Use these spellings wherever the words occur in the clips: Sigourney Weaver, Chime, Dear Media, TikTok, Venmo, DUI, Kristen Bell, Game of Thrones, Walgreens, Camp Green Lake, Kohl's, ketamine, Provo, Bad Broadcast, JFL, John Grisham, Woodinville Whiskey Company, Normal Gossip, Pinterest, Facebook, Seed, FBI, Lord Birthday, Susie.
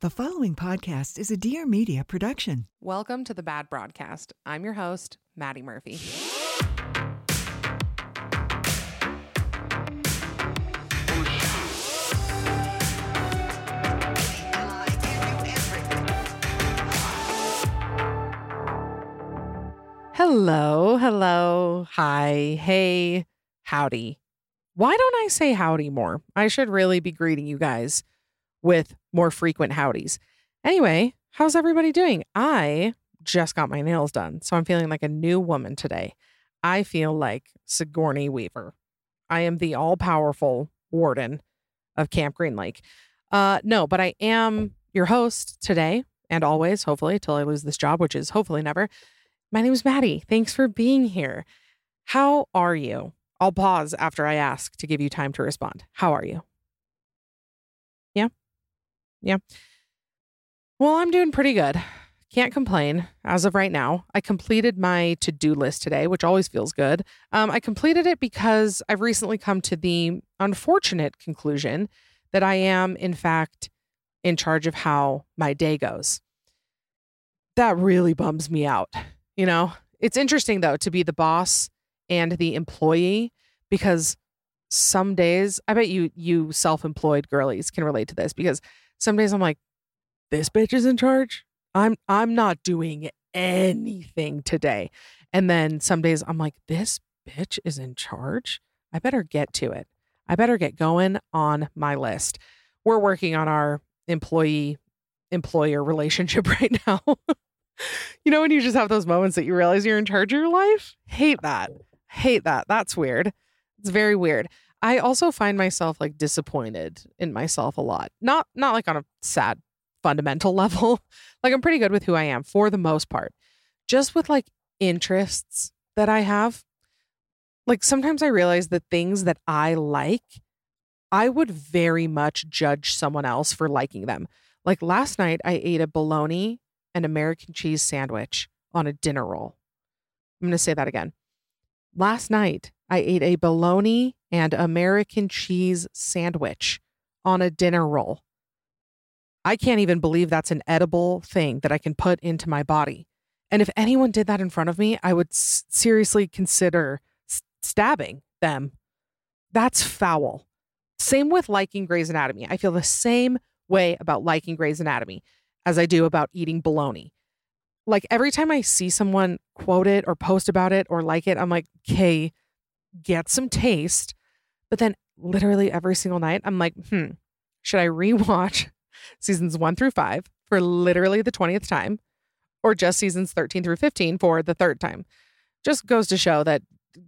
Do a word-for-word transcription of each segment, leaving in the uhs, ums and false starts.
The following podcast is a Dear Media production. Welcome to the Bad Broadcast. I'm your host, Maddie Murphy. Hello, hello, hi, hey, howdy. Why don't I say howdy more? I should really be greeting you guys with more frequent howdies. Anyway, how's everybody doing? I just got my nails done, so I'm feeling like a new woman today. I feel like Sigourney Weaver. I am the all-powerful warden of Camp Green Lake. Uh, no, but I am your host today and always, hopefully, till I lose this job, which is hopefully never. My name is Maddie. Thanks for being here. How are you? I'll pause after I ask to give you time to respond. How are you? Yeah. Yeah. Well, I'm doing pretty good. Can't complain as of right now. I completed my to-do list today, which always feels good. Um, I completed it because I've recently come to the unfortunate conclusion that I am, in fact, in charge of how my day goes. That really bums me out. You know, it's interesting, though, to be the boss and the employee, because some days, I bet you, you self-employed girlies can relate to this, because some days I'm like, this bitch is in charge. I'm I'm not doing anything today. And then some days I'm like, this bitch is in charge. I better get to it. I better get going on my list. We're working on our employee employer relationship right now. You know, when you just have those moments that you realize you're in charge of your life? Hate that. Hate that. That's weird. It's very weird. I also find myself like disappointed in myself a lot. Not not like on a sad fundamental level. Like, I'm pretty good with who I am for the most part. Just with like interests that I have. Like, sometimes I realize that things that I like, I would very much judge someone else for liking them. Like last night I ate a bologna and American cheese sandwich on a dinner roll. I'm going to say that again. Last night I ate a bologna and American cheese sandwich on a dinner roll. I can't even believe that's an edible thing that I can put into my body. And if anyone did that in front of me, I would s- seriously consider s- stabbing them. That's foul. Same with liking Grey's Anatomy. I feel the same way about liking Grey's Anatomy as I do about eating bologna. Like, every time I see someone quote it or post about it or like it, I'm like, okay, get some taste. But then literally every single night, I'm like, hmm, should I rewatch seasons one through five for literally the twentieth time, or just seasons thirteen through fifteen for the third time? Just goes to show that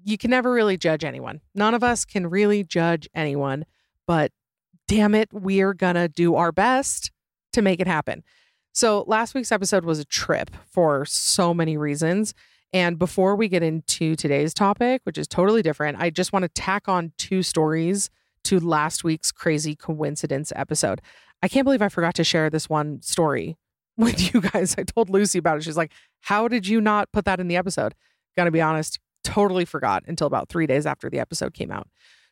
you can never really judge anyone. None of us can really judge anyone, but damn it, we're gonna do our best to make it happen. So last week's episode was a trip for so many reasons. And before we get into today's topic, which is totally different, I just want to tack on two stories to last week's crazy coincidence episode. I can't believe I forgot to share this one story with you guys. I told Lucy about it. She's like, how did you not put that in the episode? Gotta be honest, totally forgot until about three days after the episode came out.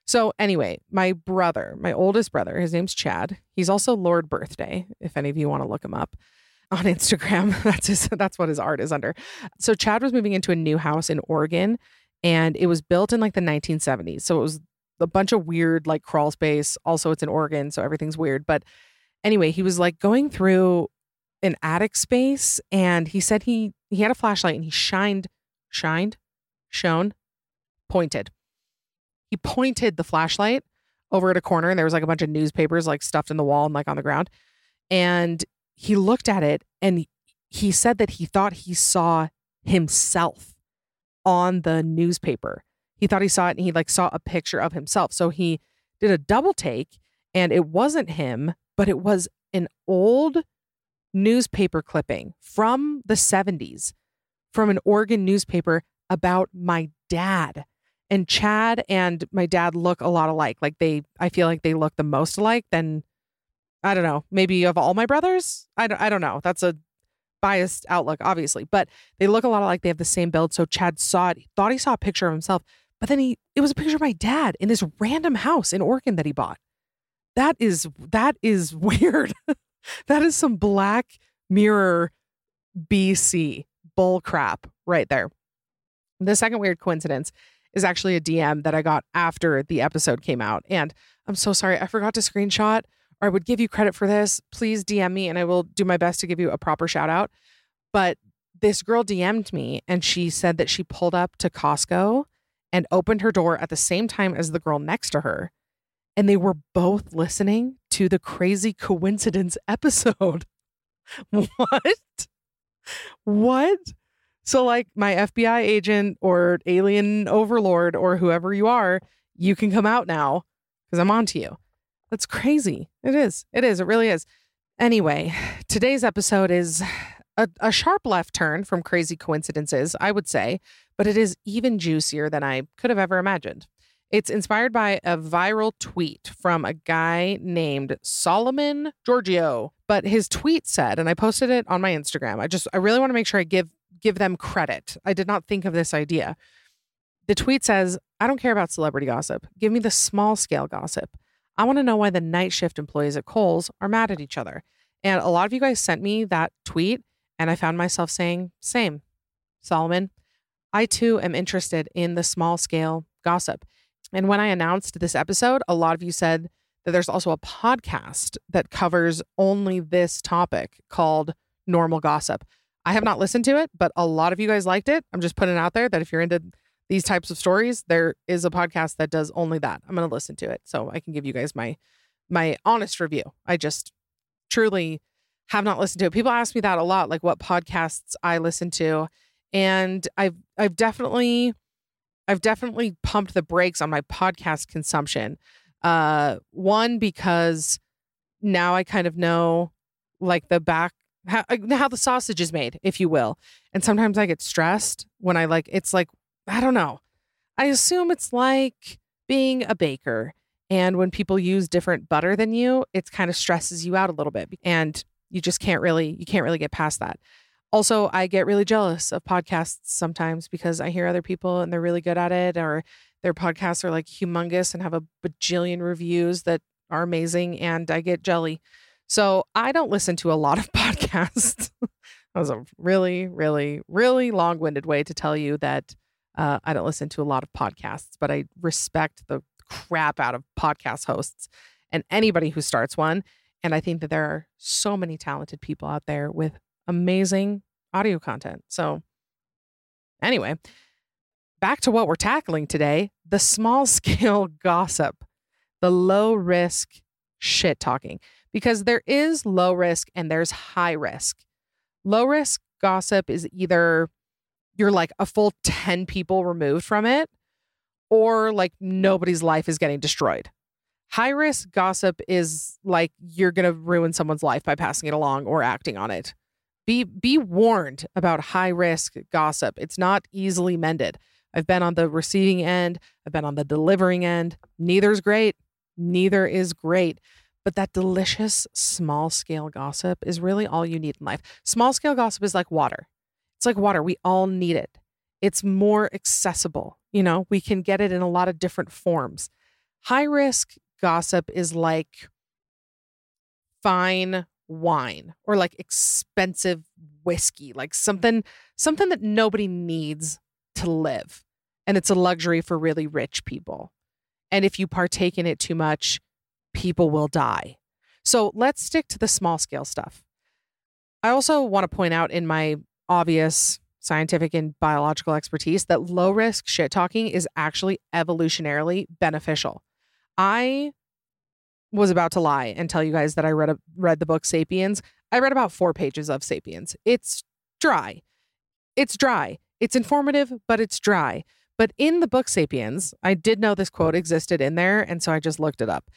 So anyway, my brother, my oldest brother, his name's Chad. He's also Lord Birthday, if any of you want to look him up on Instagram. That's his, that's what his art is under. So Chad was moving into a new house in Oregon, and it was built in like the nineteen seventies. So it was a bunch of weird like crawl space. Also, it's in Oregon, so everything's weird. But anyway, he was like going through an attic space, and he said he he had a flashlight and he shined, shined, shone, pointed. He pointed the flashlight over at a corner, and there was like a bunch of newspapers like stuffed in the wall and like on the ground. And he looked at it, and he, he said that he thought he saw himself on the newspaper. He thought he saw it, and he like saw a picture of himself. So he did a double take, and it wasn't him, but it was an old newspaper clipping from the seventies from an Oregon newspaper about my dad. And Chad and my dad look a lot alike. Like they, I feel like they look the most alike than, I don't know, maybe of all my brothers. I don't, I don't know. That's a biased outlook, obviously, but they look a lot alike. They have the same build. So Chad saw it, he thought he saw a picture of himself, but then he, it was a picture of my dad in this random house in Oregon that he bought. That is, that is weird. That is some Black Mirror B C bull crap right there. The second weird coincidence is actually a D M that I got after the episode came out. And I'm so sorry, I forgot to screenshot, or I would give you credit for this. Please D M me and I will do my best to give you a proper shout out. But this girl D M'd me, and she said that she pulled up to Costco and opened her door at the same time as the girl next to her. And they were both listening to the Crazy Coincidence episode. What? What? So like my F B I agent or alien overlord or whoever you are, you can come out now because I'm on to you. That's crazy. It is. It is. It really is. Anyway, today's episode is a, a sharp left turn from Crazy Coincidences, I would say, but it is even juicier than I could have ever imagined. It's inspired by a viral tweet from a guy named Solomon Giorgio. But his tweet said, and I posted it on my Instagram, I just, I really want to make sure I give give them credit. I did not think of this idea. The tweet says, I don't care about celebrity gossip. Give me the small scale gossip. I want to know why the night shift employees at Kohl's are mad at each other. And a lot of you guys sent me that tweet, and I found myself saying, same, Solomon. I too am interested in the small scale gossip. And when I announced this episode, a lot of you said that there's also a podcast that covers only this topic called Normal Gossip. I have not listened to it, but a lot of you guys liked it. I'm just putting it out there that if you're into these types of stories, there is a podcast that does only that. I'm going to listen to it so I can give you guys my my honest review. I just truly have not listened to it. People ask me that a lot, like what podcasts I listen to, and I've I've definitely I've definitely pumped the brakes on my podcast consumption. Uh, one, because now I kind of know like the back. How, how the sausage is made, if you will. And sometimes I get stressed when I like, it's like, I don't know. I assume it's like being a baker. And when people use different butter than you, it kind of stresses you out a little bit. And you just can't really, you can't really get past that. Also, I get really jealous of podcasts sometimes because I hear other people and they're really good at it, or their podcasts are like humongous and have a bajillion reviews that are amazing. And I get jelly. So I don't listen to a lot of podcasts. That was a really, really, really long-winded way to tell you that uh, I don't listen to a lot of podcasts, but I respect the crap out of podcast hosts and anybody who starts one. And I think that there are so many talented people out there with amazing audio content. So anyway, back to what we're tackling today, the small-scale gossip, the low-risk shit talking. Because there is low risk and there's high risk. Low risk gossip is either you're like a full ten people removed from it, or like nobody's life is getting destroyed. High risk gossip is like you're going to ruin someone's life by passing it along or acting on it. Be be warned about high risk gossip. It's not easily mended. I've been on the receiving end. I've been on the delivering end. Neither's great. Neither is great. But that delicious small scale gossip is really all you need in life. Small scale gossip is like water. It's like water. We all need it. It's more accessible. You know, we can get it in a lot of different forms. High risk gossip is like fine wine or like expensive whiskey, like something, something that nobody needs to live. And it's a luxury for really rich people. And if you partake in it too much, people will die. So let's stick to the small scale stuff. I also want to point out in my obvious scientific and biological expertise that low risk shit talking is actually evolutionarily beneficial. I was about to lie and tell you guys that I read a, read the book Sapiens. I read about four pages of Sapiens. It's dry. It's dry. It's informative, but it's dry. But in the book Sapiens, I did know this quote existed in there, and so I just looked it up.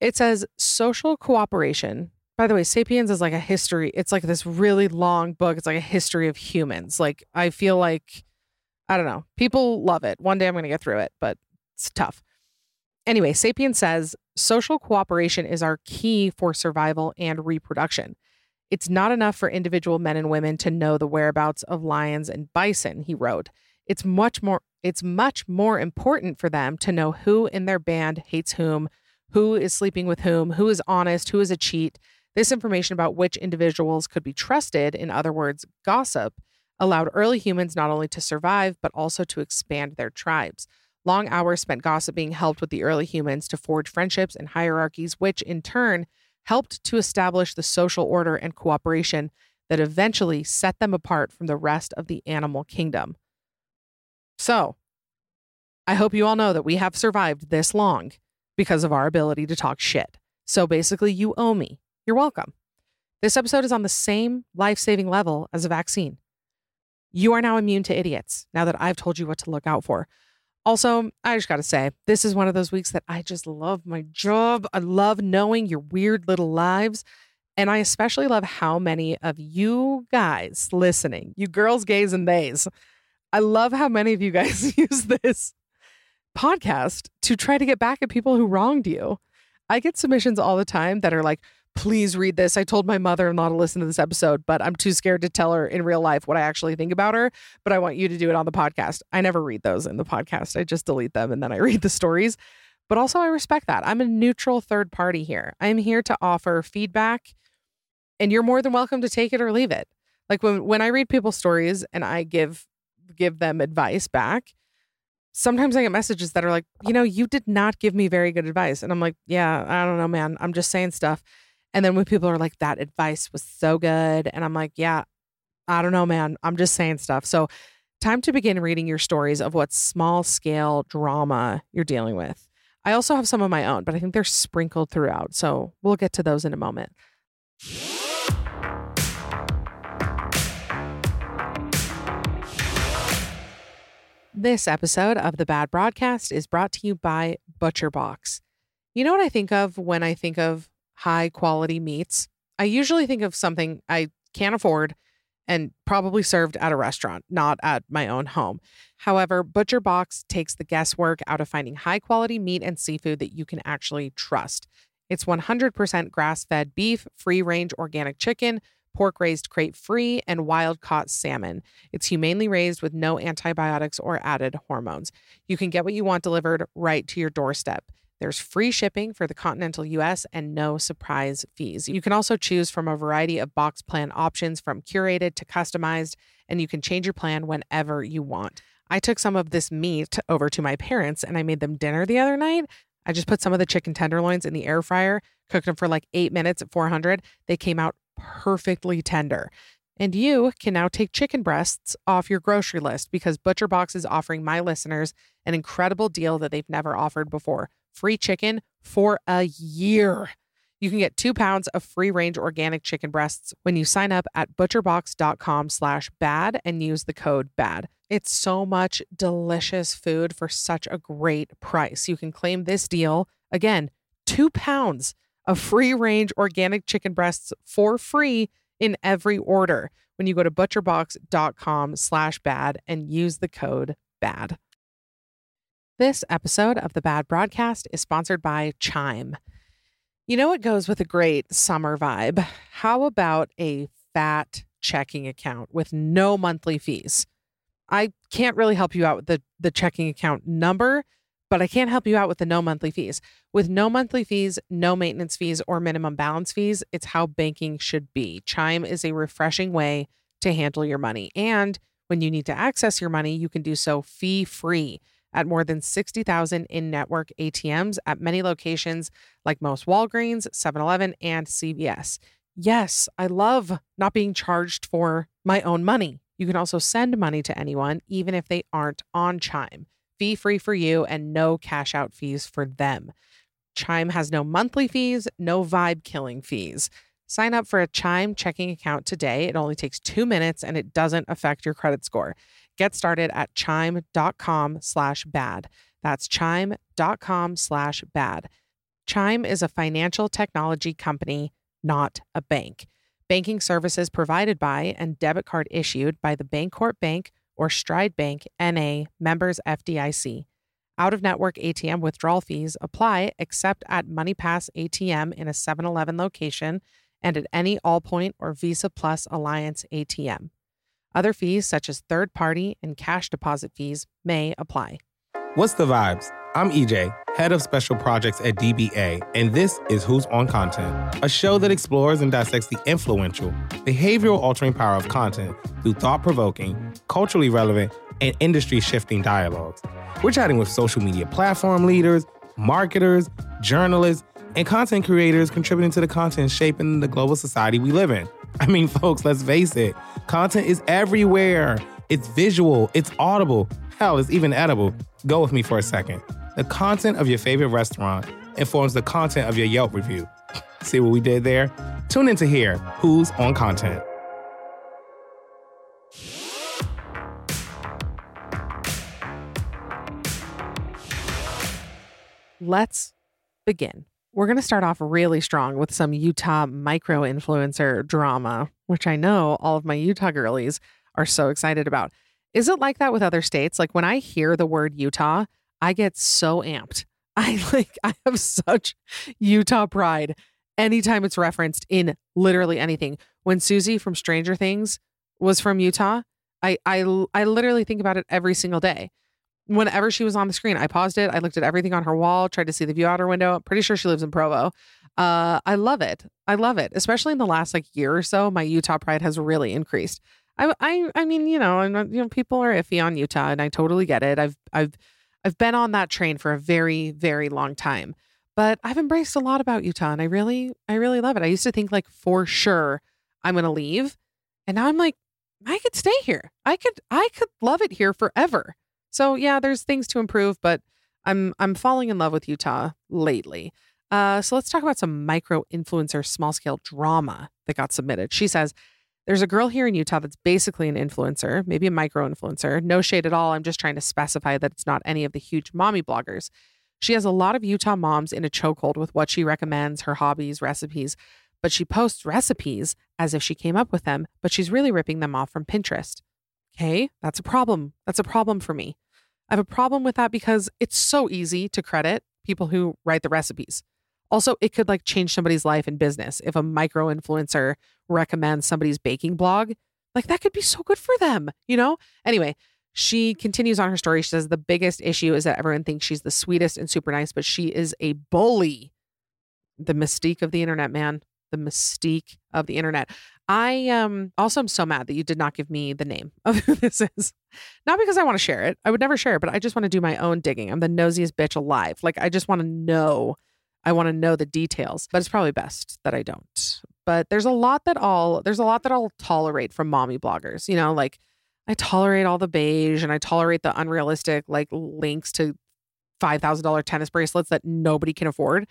It says social cooperation. By the way, Sapiens is like a history. It's like this really long book. It's like a history of humans. Like, I feel like, I don't know, people love it. One day I'm going to get through it, but it's tough. Anyway, Sapiens says social cooperation is our key for survival and reproduction. It's not enough for individual men and women to know the whereabouts of lions and bison, he wrote. It's much more, it's much more important for them to know who in their band hates whom, who is sleeping with whom, who is honest, who is a cheat. This information about which individuals could be trusted, in other words, gossip, allowed early humans not only to survive, but also to expand their tribes. Long hours spent gossiping helped with the early humans to forge friendships and hierarchies, which in turn helped to establish the social order and cooperation that eventually set them apart from the rest of the animal kingdom. So, I hope you all know that we have survived this long because of our ability to talk shit. So basically, you owe me. You're welcome. This episode is on the same life-saving level as a vaccine. You are now immune to idiots, now that I've told you what to look out for. Also, I just got to say, this is one of those weeks that I just love my job. I love knowing your weird little lives. And I especially love how many of you guys listening, you girls, gays, and theys. I love how many of you guys use this podcast to try to get back at people who wronged you. I get submissions all the time that are like, please read this. I told my mother-in-law to listen to this episode, but I'm too scared to tell her in real life what I actually think about her, but I want you to do it on the podcast. I never read those in the podcast. I just delete them and then I read the stories. But also I respect that. I'm a neutral third party here. I'm here to offer feedback and you're more than welcome to take it or leave it. Like when, when I read people's stories and I give, give them advice back, sometimes I get messages that are like, you know, you did not give me very good advice. And I'm like, yeah, I don't know, man. I'm just saying stuff. And then when people are like, that advice was so good. And I'm like, yeah, I don't know, man. I'm just saying stuff. So time to begin reading your stories of what small scale drama you're dealing with. I also have some of my own, but I think they're sprinkled throughout. So we'll get to those in a moment. This episode of The Bad Broadcast is brought to you by ButcherBox. You know what I think of when I think of high quality meats? I usually think of something I can't afford and probably served at a restaurant, not at my own home. However, ButcherBox takes the guesswork out of finding high quality meat and seafood that you can actually trust. It's one hundred percent grass-fed beef, free-range organic chicken, pork-raised crate-free, and wild-caught salmon. It's humanely raised with no antibiotics or added hormones. You can get what you want delivered right to your doorstep. There's free shipping for the continental U S and no surprise fees. You can also choose from a variety of box plan options, from curated to customized, and you can change your plan whenever you want. I took some of this meat over to my parents and I made them dinner the other night. I just put some of the chicken tenderloins in the air fryer, cooked them for like eight minutes at four hundred. They came out perfectly tender. And you can now take chicken breasts off your grocery list because ButcherBox is offering my listeners an incredible deal that they've never offered before. Free chicken for a year. You can get two pounds of free-range organic chicken breasts when you sign up at butcherbox.com slash bad and use the code BAD. It's so much delicious food for such a great price. You can claim this deal. Again, two pounds of free-range organic chicken breasts for free in every order when you go to butcherbox.com slash bad and use the code BAD. This episode of The Bad Broadcast is sponsored by Chime. You know what goes with a great summer vibe? How about a fat checking account with no monthly fees? I can't really help you out with the, the checking account number, but I can help you out with the no monthly fees. With no monthly fees, no maintenance fees, or minimum balance fees, it's how banking should be. Chime is a refreshing way to handle your money. And when you need to access your money, you can do so fee-free. at more than sixty thousand in-network A T Ms at many locations like most Walgreens, seven eleven, and C V S. Yes, I love not being charged for my own money. You can also send money to anyone, even if they aren't on Chime. Fee-free for you and no cash-out fees for them. Chime has no monthly fees, no vibe-killing fees. Sign up for a Chime checking account today. It only takes two minutes and it doesn't affect your credit score. Get started at chime.com slash bad. That's chime.com slash bad. Chime is a financial technology company, not a bank. Banking services provided by and debit card issued by the Bancorp Bank or Stride Bank, N A, members F D I C. Out-of-network A T M withdrawal fees apply except at MoneyPass A T M in a seven eleven location and at any Allpoint or Visa Plus Alliance A T M. Other fees such as third-party and cash deposit fees may apply. What's the vibes? I'm E J, head of special projects at D B A, and this is Who's On Content, a show that explores and dissects the influential, behavioral-altering power of content through thought-provoking, culturally relevant, and industry-shifting dialogues. We're chatting with social media platform leaders, marketers, journalists, and content creators contributing to the content shaping the global society we live in. I mean, folks, let's face it. Content is everywhere. It's visual. It's audible. Hell, it's even edible. Go with me for a second. The content of your favorite restaurant informs the content of your Yelp review. See what we did there? Tune in to hear Who's On Content. Let's begin. We're going to start off really strong with some Utah micro-influencer drama, which I know all of my Utah girlies are so excited about. Is it like that with other states? Like when I hear the word Utah, I get so amped. I like, I have such Utah pride anytime it's referenced in literally anything. When Susie from Stranger Things was from Utah, I, I, I literally think about it every single day. Whenever she was on the screen, I paused it. I looked at everything on her wall, tried to see the view out her window. I'm pretty sure she lives in Provo. Uh, I love it. I love it. Especially in the last like year or so, my Utah pride has really increased. I, I, I mean, you know, I'm not, you know, people are iffy on Utah, and I totally get it. I've, I've, I've been on that train for a very, very long time, but I've embraced a lot about Utah, and I really, I really love it. I used to think like for sure I'm gonna leave, and now I'm like, I could stay here. I could, I could love it here forever. So yeah, there's things to improve, but I'm I'm falling in love with Utah lately. Uh, so let's talk about some micro-influencer small-scale drama that got submitted. She says, there's a girl here in Utah that's basically an influencer, maybe a micro-influencer. No shade at all. I'm just trying to specify that it's not any of the huge mommy bloggers. She has a lot of Utah moms in a chokehold with what she recommends, her hobbies, recipes, but she posts recipes as if she came up with them, but she's really ripping them off from Pinterest. Okay, that's a problem. That's a problem for me. I have a problem with that because it's so easy to credit people who write the recipes. Also, it could like change somebody's life and business. If a micro-influencer recommends somebody's baking blog, like that could be so good for them, you know? Anyway, she continues on her story. She says the biggest issue is that everyone thinks she's the sweetest and super nice, but she is a bully. The mystique of the internet, man. The mystique of the internet. I um also am so mad that you did not give me the name of who this is. Not because I want to share it. I would never share it, but I just want to do my own digging. I'm the nosiest bitch alive. Like I just want to know. I want to know the details, but it's probably best that I don't. But there's a lot that all there's a lot that I'll tolerate from mommy bloggers. You know, like I tolerate all the beige and I tolerate the unrealistic like links to five thousand dollars tennis bracelets that nobody can afford.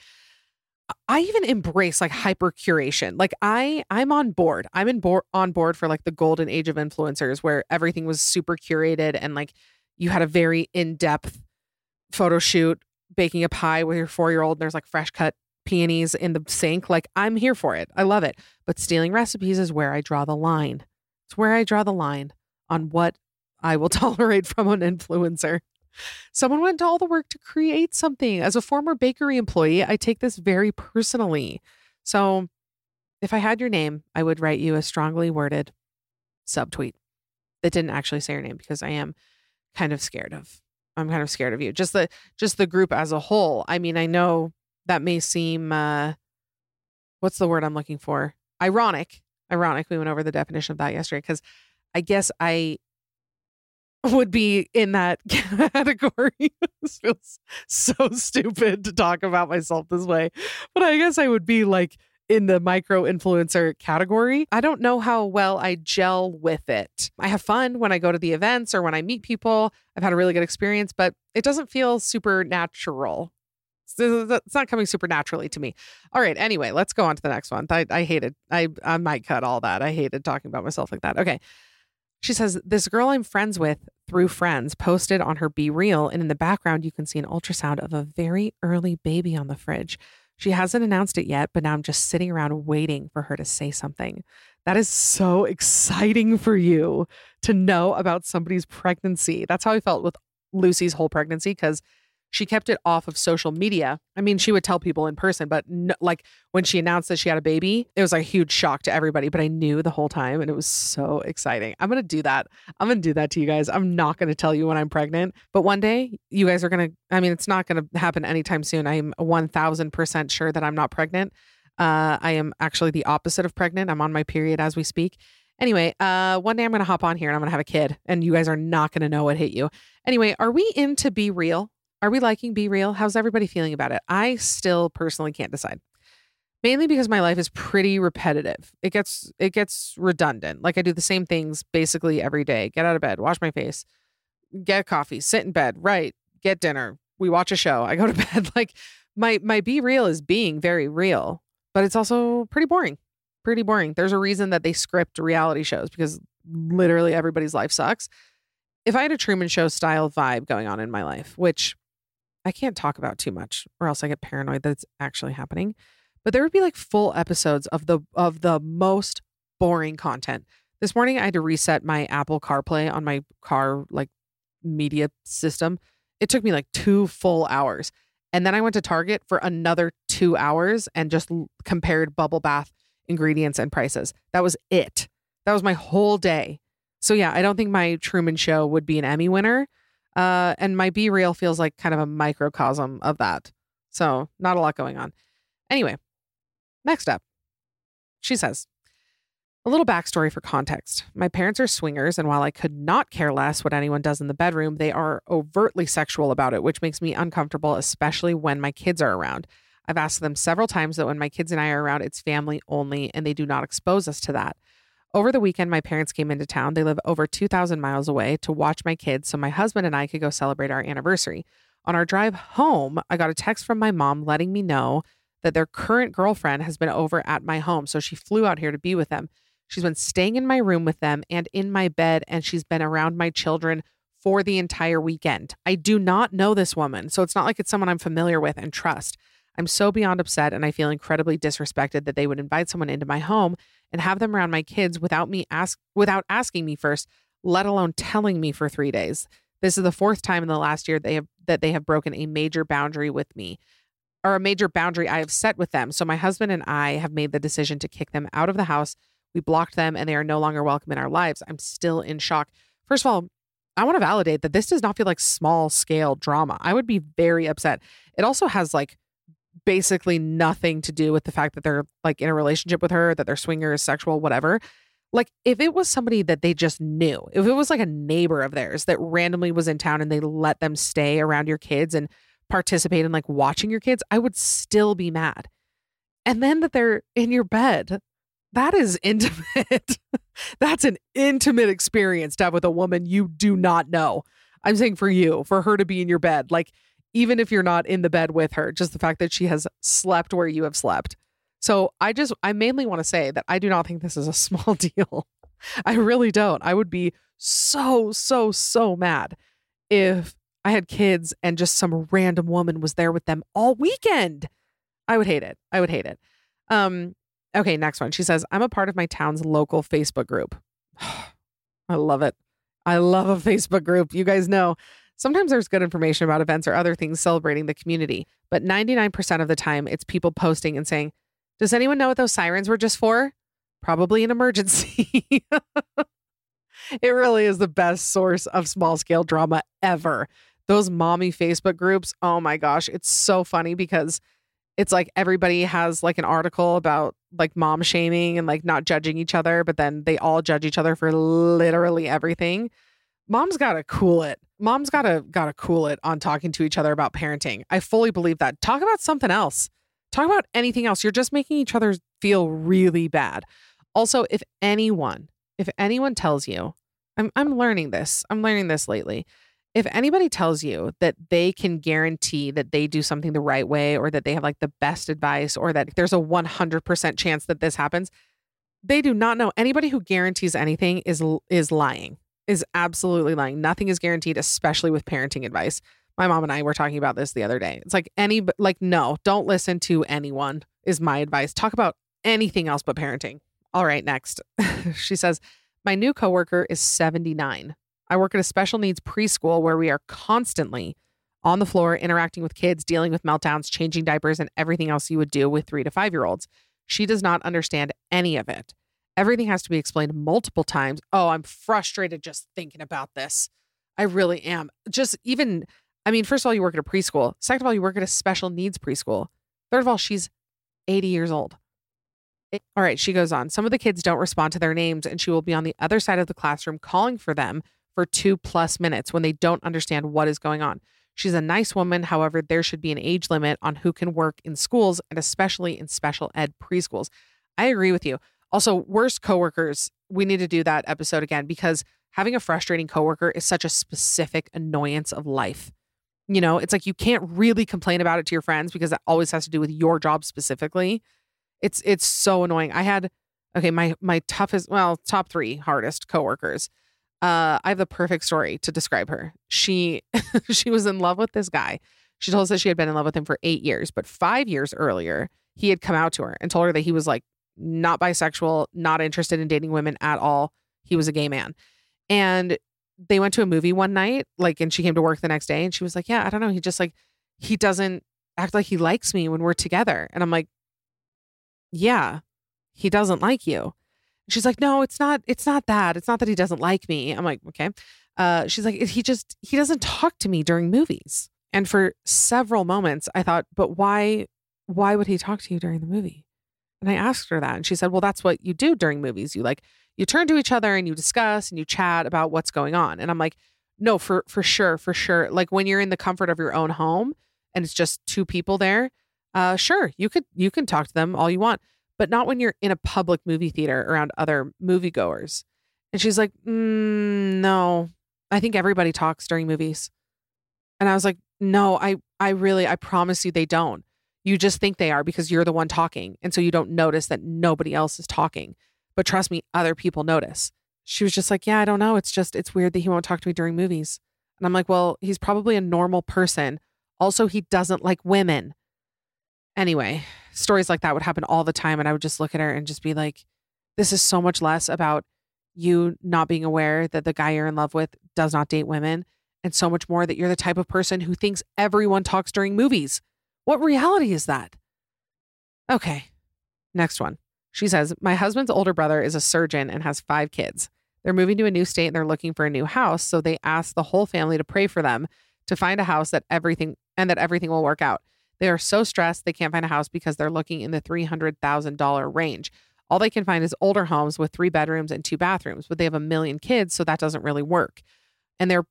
I even embrace like hyper curation. Like I, I'm on board. I'm in board on board for like the golden age of influencers where everything was super curated and like you had a very in-depth photo shoot, baking a pie with your four-year-old. And there's like fresh cut peonies in the sink. Like I'm here for it. I love it. But stealing recipes is where I draw the line. It's where I draw the line on what I will tolerate from an influencer. Someone went to all the work to create something. As a former bakery employee, I take this very personally. So if I had your name, I would write you a strongly worded subtweet that didn't actually say your name because I am kind of scared of, I'm kind of scared of you. Just the, just the group as a whole. I mean, I know that may seem, uh, what's the word I'm looking for? Ironic. Ironic. We went over the definition of that yesterday because I guess I would be in that category. This feels so stupid to talk about myself this way, but I guess I would be like in the micro influencer category. I don't know how well I gel with it. I have fun when I go to the events or when I meet people. I've had a really good experience, but it doesn't feel super natural. It's not coming super naturally to me. All right. Anyway, let's go on to the next one. I, I hated, I, I might cut all that. I hated talking about myself like that. Okay. She says, this girl I'm friends with through friends posted on her Be Real, and in the background, you can see an ultrasound of a very early baby on the fridge. She hasn't announced it yet, but now I'm just sitting around waiting for her to say something. That is so exciting for you to know about somebody's pregnancy. That's how I felt with Lucy's whole pregnancy, because she kept it off of social media. I mean, she would tell people in person, but no, like when she announced that she had a baby, it was like a huge shock to everybody, but I knew the whole time and it was so exciting. I'm going to do that. I'm going to do that to you guys. I'm not going to tell you when I'm pregnant, but one day you guys are going to, I mean, it's not going to happen anytime soon. I'm one thousand percent sure that I'm not pregnant. Uh, I am actually the opposite of pregnant. I'm on my period as we speak. Anyway, uh, one day I'm going to hop on here and I'm going to have a kid and you guys are not going to know what hit you. Anyway, are we into Be Real? Are we liking Be Real? How's everybody feeling about it? I still personally can't decide. Mainly because my life is pretty repetitive. It gets it gets redundant. Like I do the same things basically every day. Get out of bed, wash my face, get coffee, sit in bed, write, get dinner. We watch a show. I go to bed. Like my my Be Real is being very real, but it's also pretty boring. Pretty boring. There's a reason that they script reality shows because literally everybody's life sucks. If I had a Truman Show style vibe going on in my life, which I can't talk about too much or else I get paranoid that it's actually happening. But there would be like full episodes of the of the most boring content. This morning I had to reset my Apple CarPlay on my car like media system. It took me like two full hours. And then I went to Target for another two hours and just compared bubble bath ingredients and prices. That was it. That was my whole day. So yeah, I don't think my Truman Show would be an Emmy winner. Uh, and my Be Real feels like kind of a microcosm of that. So not a lot going on. Anyway, next up, she says, a little backstory for context. My parents are swingers, and while I could not care less what anyone does in the bedroom, they are overtly sexual about it, which makes me uncomfortable, especially when my kids are around. I've asked them several times that when my kids and I are around, it's family only, and they do not expose us to that. Over the weekend, my parents came into town. They live over two thousand miles away to watch my kids so my husband and I could go celebrate our anniversary. On our drive home, I got a text from my mom letting me know that their current girlfriend has been over at my home, so she flew out here to be with them. She's been staying in my room with them and in my bed, and she's been around my children for the entire weekend. I do not know this woman, so it's not like it's someone I'm familiar with and trust. I'm so beyond upset, and I feel incredibly disrespected that they would invite someone into my home and have them around my kids without me ask without asking me first, let alone telling me for three days. This is the fourth time in the last year they have that they have broken a major boundary with me, or a major boundary I have set with them. So my husband and I have made the decision to kick them out of the house. We blocked them, and they are no longer welcome in our lives. I'm still in shock. First of all, I want to validate that this does not feel like small scale drama. I would be very upset. It also has like basically nothing to do with the fact that they're like in a relationship with her, that their swinger is sexual, whatever. Like if it was somebody that they just knew, if it was like a neighbor of theirs that randomly was in town and they let them stay around your kids and participate in like watching your kids, I would still be mad. And then that they're in your bed, that is intimate. That's an intimate experience to have with a woman you do not know. I'm saying for you, for her to be in your bed, like even if you're not in the bed with her, just the fact that she has slept where you have slept. So I just, I mainly want to say that I do not think this is a small deal. I really don't. I would be so, so, so mad if I had kids and just some random woman was there with them all weekend. I would hate it. I would hate it. Um, okay, next one. She says, I'm a part of my town's local Facebook group. I love it. I love a Facebook group. You guys know. Sometimes there's good information about events or other things celebrating the community, but ninety-nine percent of the time it's people posting and saying, does anyone know what those sirens were just for? Probably an emergency. It really is the best source of small scale drama ever. Those mommy Facebook groups. Oh my gosh. It's so funny because it's like everybody has like an article about like mom shaming and like not judging each other, but then they all judge each other for literally everything. Mom's gotta cool it. Mom's gotta gotta cool it on talking to each other about parenting. I fully believe that. Talk about something else. Talk about anything else. You're just making each other feel really bad. Also, if anyone, if anyone tells you, I'm I'm learning this. I'm learning this lately. If anybody tells you that they can guarantee that they do something the right way, or that they have like the best advice, or that there's a one hundred percent chance that this happens, they do not know. Anybody who guarantees anything is is lying, is absolutely lying. Nothing is guaranteed, especially with parenting advice. My mom and I were talking about this the other day. It's like any, like, no, don't listen to anyone is my advice. Talk about anything else but parenting. All right, next. She says, my new coworker is seventy-nine. I work at a special needs preschool where we are constantly on the floor interacting with kids, dealing with meltdowns, changing diapers, and everything else you would do with three to five-year-olds. She does not understand any of it. Everything has to be explained multiple times. Oh, I'm frustrated just thinking about this. I really am. Just even, I mean, first of all, you work at a preschool. Second of all, you work at a special needs preschool. Third of all, she's eighty years old. All right, she goes on. Some of the kids don't respond to their names, and she will be on the other side of the classroom calling for them for two plus minutes when they don't understand what is going on. She's a nice woman. However, there should be an age limit on who can work in schools, and especially in special ed preschools. I agree with you. Also, worst coworkers, we need to do that episode again, because having a frustrating coworker is such a specific annoyance of life. You know, it's like you can't really complain about it to your friends because that always has to do with your job specifically. It's it's so annoying. I had, okay, my my toughest, well, top three hardest coworkers. Uh, I have the perfect story to describe her. She she was in love with this guy. She told us that she had been in love with him for eight years, but five years earlier, he had come out to her and told her that he was like not bisexual, not interested in dating women at all. He was a gay man. And they went to a movie one night, like, and she came to work the next day and she was like, yeah, I don't know. He just like, he doesn't act like he likes me when we're together. And I'm like, yeah, he doesn't like you. She's like, no, it's not. It's not that. It's not that he doesn't like me. I'm like, okay. Uh, she's like, he just, he doesn't talk to me during movies. And for several moments, I thought, but why, why would he talk to you during the movie? And I asked her that. And she said, well, that's what you do during movies. You like, you turn to each other and you discuss and you chat about what's going on. And I'm like, no, for, for sure, for sure. Like when you're in the comfort of your own home and it's just two people there, uh, sure, you could, you can talk to them all you want. But not when you're in a public movie theater around other moviegoers. And she's like, mm, no, I think everybody talks during movies. And I was like, no, I, I really, I promise you they don't. You just think they are because you're the one talking. And so you don't notice that nobody else is talking. But trust me, other people notice. She was just like, yeah, I don't know. It's just, it's weird that he won't talk to me during movies. And I'm like, well, he's probably a normal person. Also, he doesn't like women. Anyway, stories like that would happen all the time. And I would just look at her and just be like, this is so much less about you not being aware that the guy you're in love with does not date women. And so much more that you're the type of person who thinks everyone talks during movies. What reality is that? Okay, next one. She says, my husband's older brother is a surgeon and has five kids. They're moving to a new state and they're looking for a new house. So they asked the whole family to pray for them to find a house that everything and that everything will work out. They are so stressed they can't find a house because they're looking in the three hundred thousand dollars range. All they can find is older homes with three bedrooms and two bathrooms, but they have a million kids, so that doesn't really work. And they're,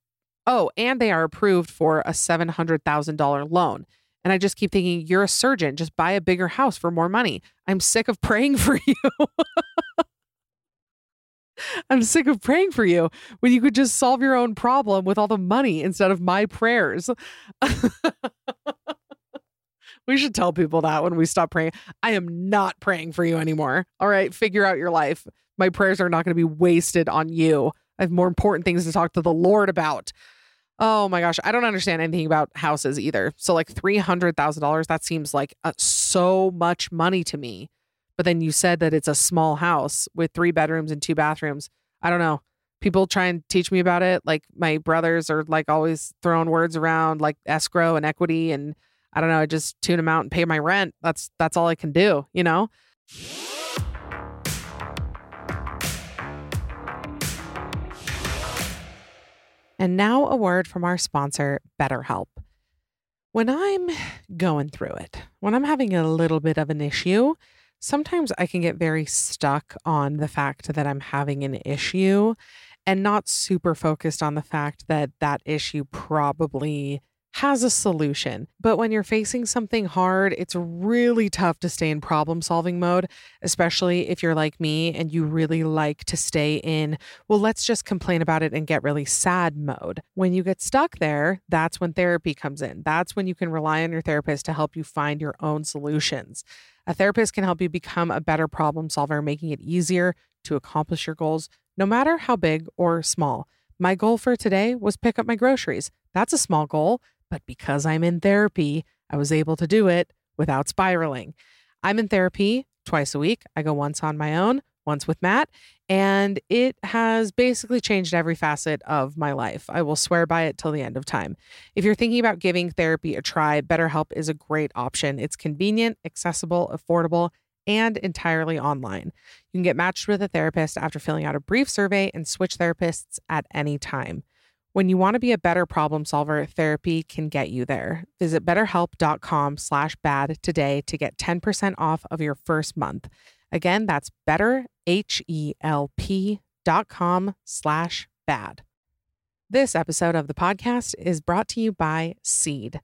oh, and they are approved for a seven hundred thousand dollars loan. And I just keep thinking, you're a surgeon, just buy a bigger house for more money. I'm sick of praying for you. I'm sick of praying for you when you could just solve your own problem with all the money instead of my prayers. We should tell people that when we stop praying. I am not praying for you anymore. All right, figure out your life. My prayers are not going to be wasted on you. I have more important things to talk to the Lord about. Oh my gosh, I don't understand anything about houses either. So like three hundred thousand dollars, that seems like uh, so much money to me. But then you said that it's a small house with three bedrooms and two bathrooms. I don't know. People try and teach me about it. Like my brothers are like always throwing words around like escrow and equity, and I don't know, I just tune them out and pay my rent. That's that's all I can do, you know? And now a word from our sponsor, BetterHelp. When I'm going through it, when I'm having a little bit of an issue, sometimes I can get very stuck on the fact that I'm having an issue and not super focused on the fact that that issue probably has a solution. But when you're facing something hard, it's really tough to stay in problem solving mode, especially if you're like me and you really like to stay in, well, let's just complain about it and get really sad mode. When you get stuck there, that's when therapy comes in. That's when you can rely on your therapist to help you find your own solutions. A therapist can help you become a better problem solver, making it easier to accomplish your goals, no matter how big or small. My goal for today was pick up my groceries. That's a small goal. But because I'm in therapy, I was able to do it without spiraling. I'm in therapy twice a week. I go once on my own, once with Matt, and it has basically changed every facet of my life. I will swear by it till the end of time. If you're thinking about giving therapy a try, BetterHelp is a great option. It's convenient, accessible, affordable, and entirely online. You can get matched with a therapist after filling out a brief survey and switch therapists at any time. When you want to be a better problem solver, therapy can get you there. Visit betterhelp.com slash bad today to get ten percent off of your first month. Again, that's betterhelp.com slash bad. This episode of the podcast is brought to you by Seed.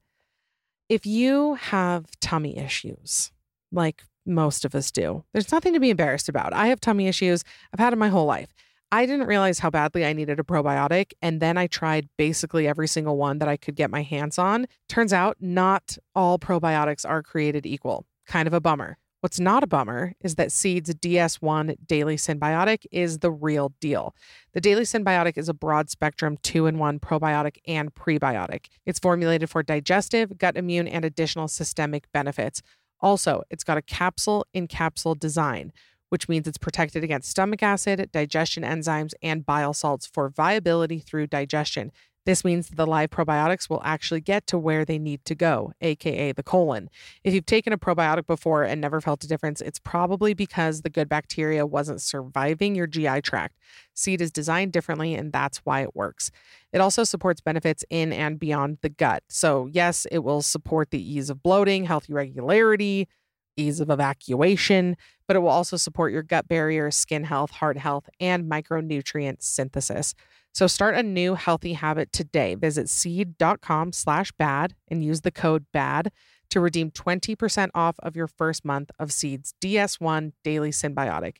If you have tummy issues, like most of us do, there's nothing to be embarrassed about. I have tummy issues. I've had them my whole life. I didn't realize how badly I needed a probiotic, and then I tried basically every single one that I could get my hands on. Turns out not all probiotics are created equal. Kind of a bummer. What's not a bummer is that Seed's D S one Daily Symbiotic is the real deal. The Daily Symbiotic is a broad-spectrum two-in-one probiotic and prebiotic. It's formulated for digestive, gut immune, and additional systemic benefits. Also, it's got a capsule-in-capsule design, which means it's protected against stomach acid, digestion enzymes, and bile salts for viability through digestion. This means the live probiotics will actually get to where they need to go, aka the colon. If you've taken a probiotic before and never felt a difference, it's probably because the good bacteria wasn't surviving your G I tract. Seed is designed differently, and that's why it works. It also supports benefits in and beyond the gut. So yes, it will support the ease of bloating, healthy regularity, ease of evacuation, but it will also support your gut barrier, skin health, heart health, and micronutrient synthesis. So start a new healthy habit today. Visit seed.com slash bad and use the code BAD to redeem twenty percent off of your first month of Seed's D S one Daily Symbiotic.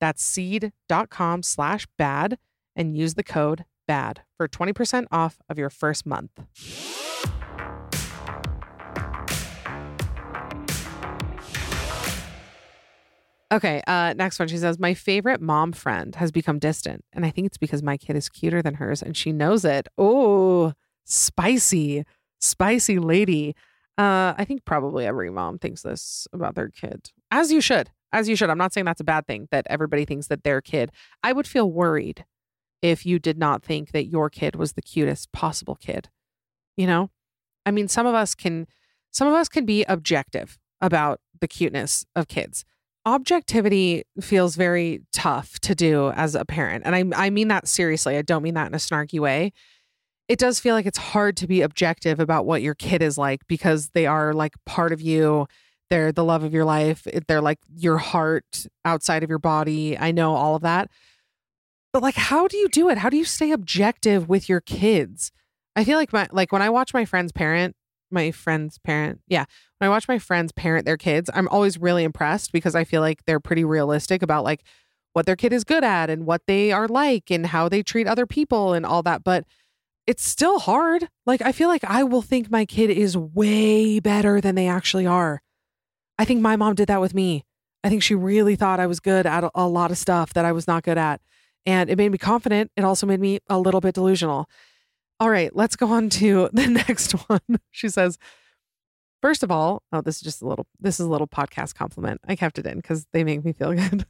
That's seed.com slash bad and use the code BAD for twenty percent off of your first month. Okay, uh, next one. She says, my favorite mom friend has become distant, and I think it's because my kid is cuter than hers and she knows it. Oh, spicy, spicy lady. Uh, I think probably every mom thinks this about their kid. As you should. As you should. I'm not saying that's a bad thing that everybody thinks that their kid. I would feel worried if you did not think that your kid was the cutest possible kid. You know? I mean, some of us can, some of us can be objective about the cuteness of kids. Objectivity feels very tough to do as a parent. And I, I mean that seriously. I don't mean that in a snarky way. It does feel like it's hard to be objective about what your kid is like because they are like part of you. They're the love of your life. They're like your heart outside of your body. I know all of that. But like, how do you do it? How do you stay objective with your kids? I feel like my, like when I watch my friends parent, my friend's parent. Yeah. When I watch my friends parent their kids, I'm always really impressed because I feel like they're pretty realistic about like what their kid is good at and what they are like and how they treat other people and all that. But it's still hard. Like, I feel like I will think my kid is way better than they actually are. I think my mom did that with me. I think she really thought I was good at a, a lot of stuff that I was not good at. And it made me confident. It also made me a little bit delusional. All right, let's go on to the next one. She says, first of all, oh, this is just a little, this is a little podcast compliment. I kept it in because they make me feel good.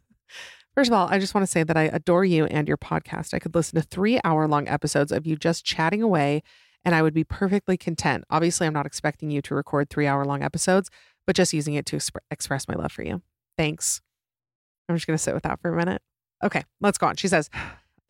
First of all, I just want to say that I adore you and your podcast. I could listen to three hour long episodes of you just chatting away and I would be perfectly content. Obviously, I'm not expecting you to record three hour long episodes, but just using it to exp- express my love for you. Thanks. I'm just going to sit with that for a minute. Okay, let's go on. She says,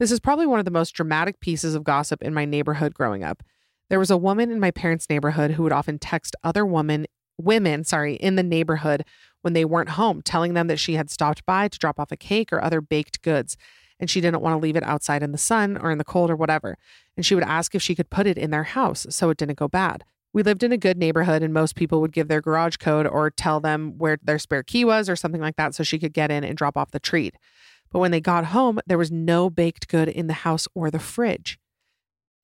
this is probably one of the most dramatic pieces of gossip in my neighborhood growing up. There was a woman in my parents' neighborhood who would often text other woman, women sorry, in the neighborhood when they weren't home, telling them that she had stopped by to drop off a cake or other baked goods. and she didn't want to leave it outside in the sun or in the cold or whatever. And she would ask if she could put it in their house so it didn't go bad. We lived in a good neighborhood and most people would give their garage code or tell them where their spare key was or something like that so she could get in and drop off the treat. But when they got home, there was no baked good in the house or the fridge.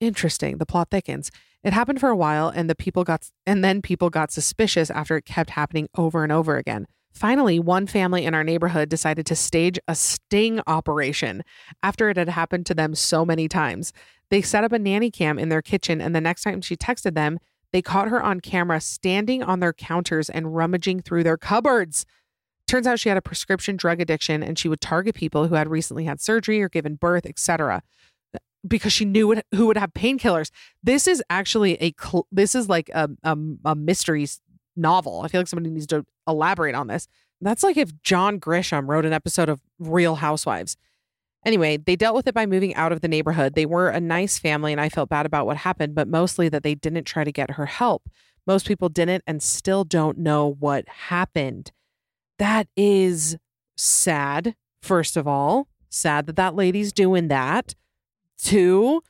Interesting. The plot thickens. It happened for a while and the people got, and then people got suspicious after it kept happening over and over again. Finally, one family in our neighborhood decided to stage a sting operation after it had happened to them so many times. They set up a nanny cam in their kitchen and the next time she texted them, they caught her on camera standing on their counters and rummaging through their cupboards. Turns out she had a prescription drug addiction and she would target people who had recently had surgery or given birth, et cetera, because she knew it, who would have painkillers. This is actually a, cl- this is like a, a, a mystery novel. I feel like somebody needs to elaborate on this. That's like if John Grisham wrote an episode of Real Housewives. Anyway, they dealt with it by moving out of the neighborhood. They were a nice family and I felt bad about what happened, but mostly that they didn't try to get her help. Most people didn't and still don't know what happened. That is sad, first of all. Sad that that lady's doing that. Two,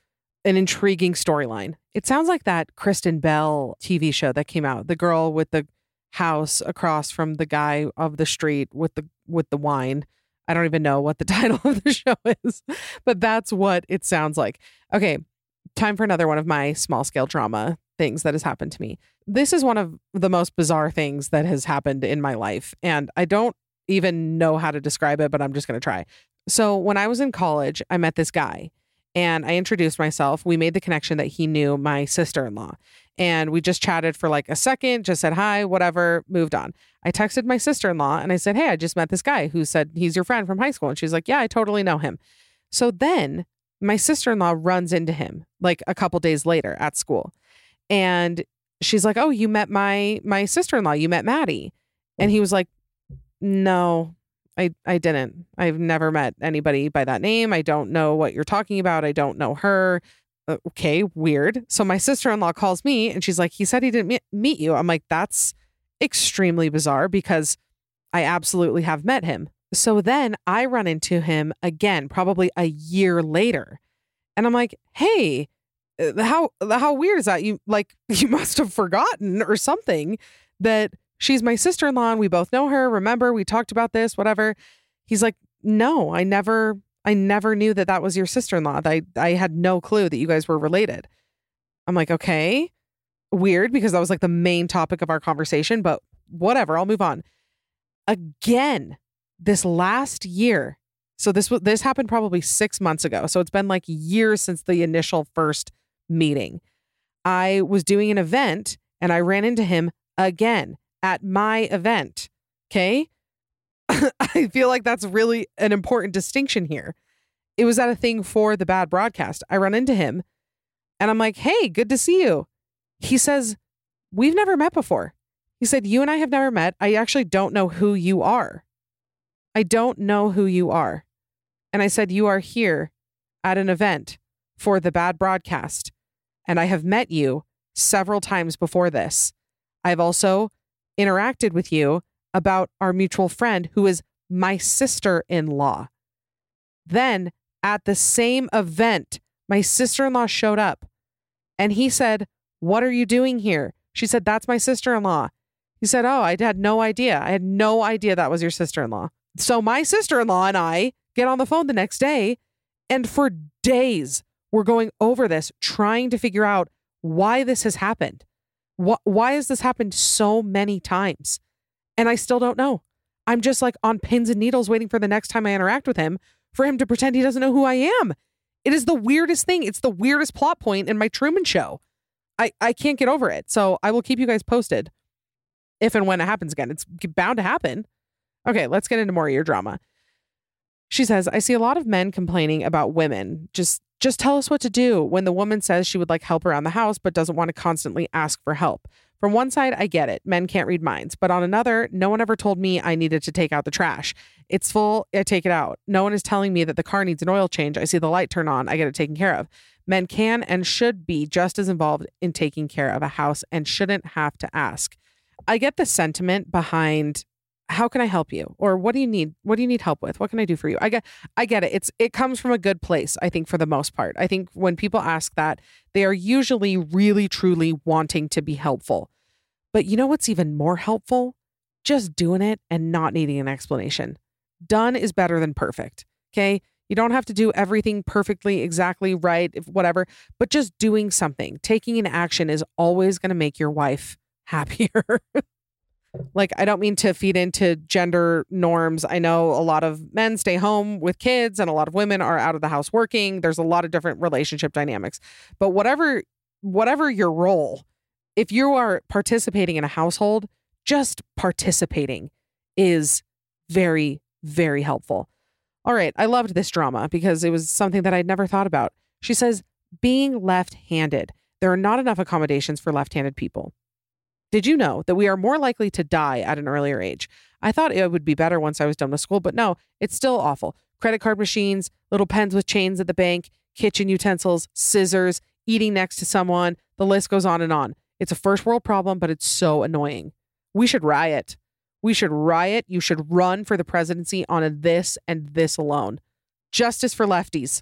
an intriguing storyline. It sounds like that Kristen Bell T V show that came out. The girl with the house across from the guy of the street with the with the wine. I don't even know what the title of the show is, but that's what it sounds like. Okay, time for another one of my small-scale drama things that has happened to me. This is one of the most bizarre things that has happened in my life, and I don't even know how to describe it, but I'm just going to try. So when I was in college, I met this guy, and I introduced myself. We made the connection that he knew my sister-in-law, and we just chatted for like a second, just said hi, whatever, moved on. I texted my sister-in-law, and I said, hey, I just met this guy who said he's your friend from high school, and she's like, yeah, I totally know him. So then my sister-in-law runs into him like a couple days later at school, and she's like, oh, you met my my sister-in-law. You met Maddie. And he was like, no, I, I didn't. I've never met anybody by that name. I don't know what you're talking about. I don't know her. Okay, weird. So my sister-in-law calls me and she's like, he said he didn't meet you. I'm like, that's extremely bizarre because I absolutely have met him. So then I run into him again, probably a year later. And I'm like, hey, How how weird is that? You like you must have forgotten or something that she's my sister-in-law and we both know her. Remember, we talked about this, whatever. He's like, no, I never, I never knew that that was your sister-in-law. I I had no clue that you guys were related. I'm like, okay, weird, because that was like the main topic of our conversation. But whatever, I'll move on. Again, this last year. So this this happened probably six months ago. So it's been like years since the initial first meeting. I was doing an event and I ran into him again at my event. Okay. I feel like that's really an important distinction here. It was at a thing for the Bad Broadcast. I run into him and I'm like, hey, good to see you. He says, we've never met before. He said, you and I have never met. I actually don't know who you are. I don't know who you are. And I said, you are here at an event for the Bad Broadcast. And I have met you several times before this. I've also interacted with you about our mutual friend who is my sister-in-law. Then at the same event, my sister-in-law showed up and he said, what are you doing here? She said, that's my sister-in-law. He said, oh, I had no idea. I had no idea that was your sister-in-law. So my sister-in-law and I get on the phone the next day, and for days we're going over this, trying to figure out why this has happened. Wh- why has this happened so many times? And I still don't know. I'm just like on pins and needles waiting for the next time I interact with him for him to pretend he doesn't know who I am. It is the weirdest thing. It's the weirdest plot point in my Truman Show. I, I can't get over it. So I will keep you guys posted if and when it happens again. It's bound to happen. Okay, let's get into more of your drama. She says, I see a lot of men complaining about women. Just just tell us what to do when the woman says she would like help around the house but doesn't want to constantly ask for help. From one side, I get it. Men can't read minds. But on another, no one ever told me I needed to take out the trash. It's full. I take it out. No one is telling me that the car needs an oil change. I see the light turn on. I get it taken care of. Men can and should be just as involved in taking care of a house and shouldn't have to ask. I get the sentiment behind how can I help you? Or what do you need? What do you need help with? What can I do for you? I get, I get it. It's, it comes from a good place, I think, for the most part. I think when people ask that, they are usually really, truly wanting to be helpful. But you know what's even more helpful? Just doing it and not needing an explanation. Done is better than perfect. Okay. You don't have to do everything perfectly, exactly right, if whatever, but just doing something, taking an action is always going to make your wife happier. Like, I don't mean to feed into gender norms. I know a lot of men stay home with kids and a lot of women are out of the house working. There's a lot of different relationship dynamics, but whatever, whatever your role, if you are participating in a household, just participating is very, very helpful. All right. I loved this drama because it was something that I'd never thought about. She says, being left-handed. There are not enough accommodations for left-handed people. Did you know that we are more likely to die at an earlier age? I thought it would be better once I was done with school, but no, it's still awful. Credit card machines, little pens with chains at the bank, kitchen utensils, scissors, eating next to someone. The list goes on and on. It's a first world problem, but it's so annoying. We should riot. We should riot. You should run for the presidency on this and this alone. Justice for lefties.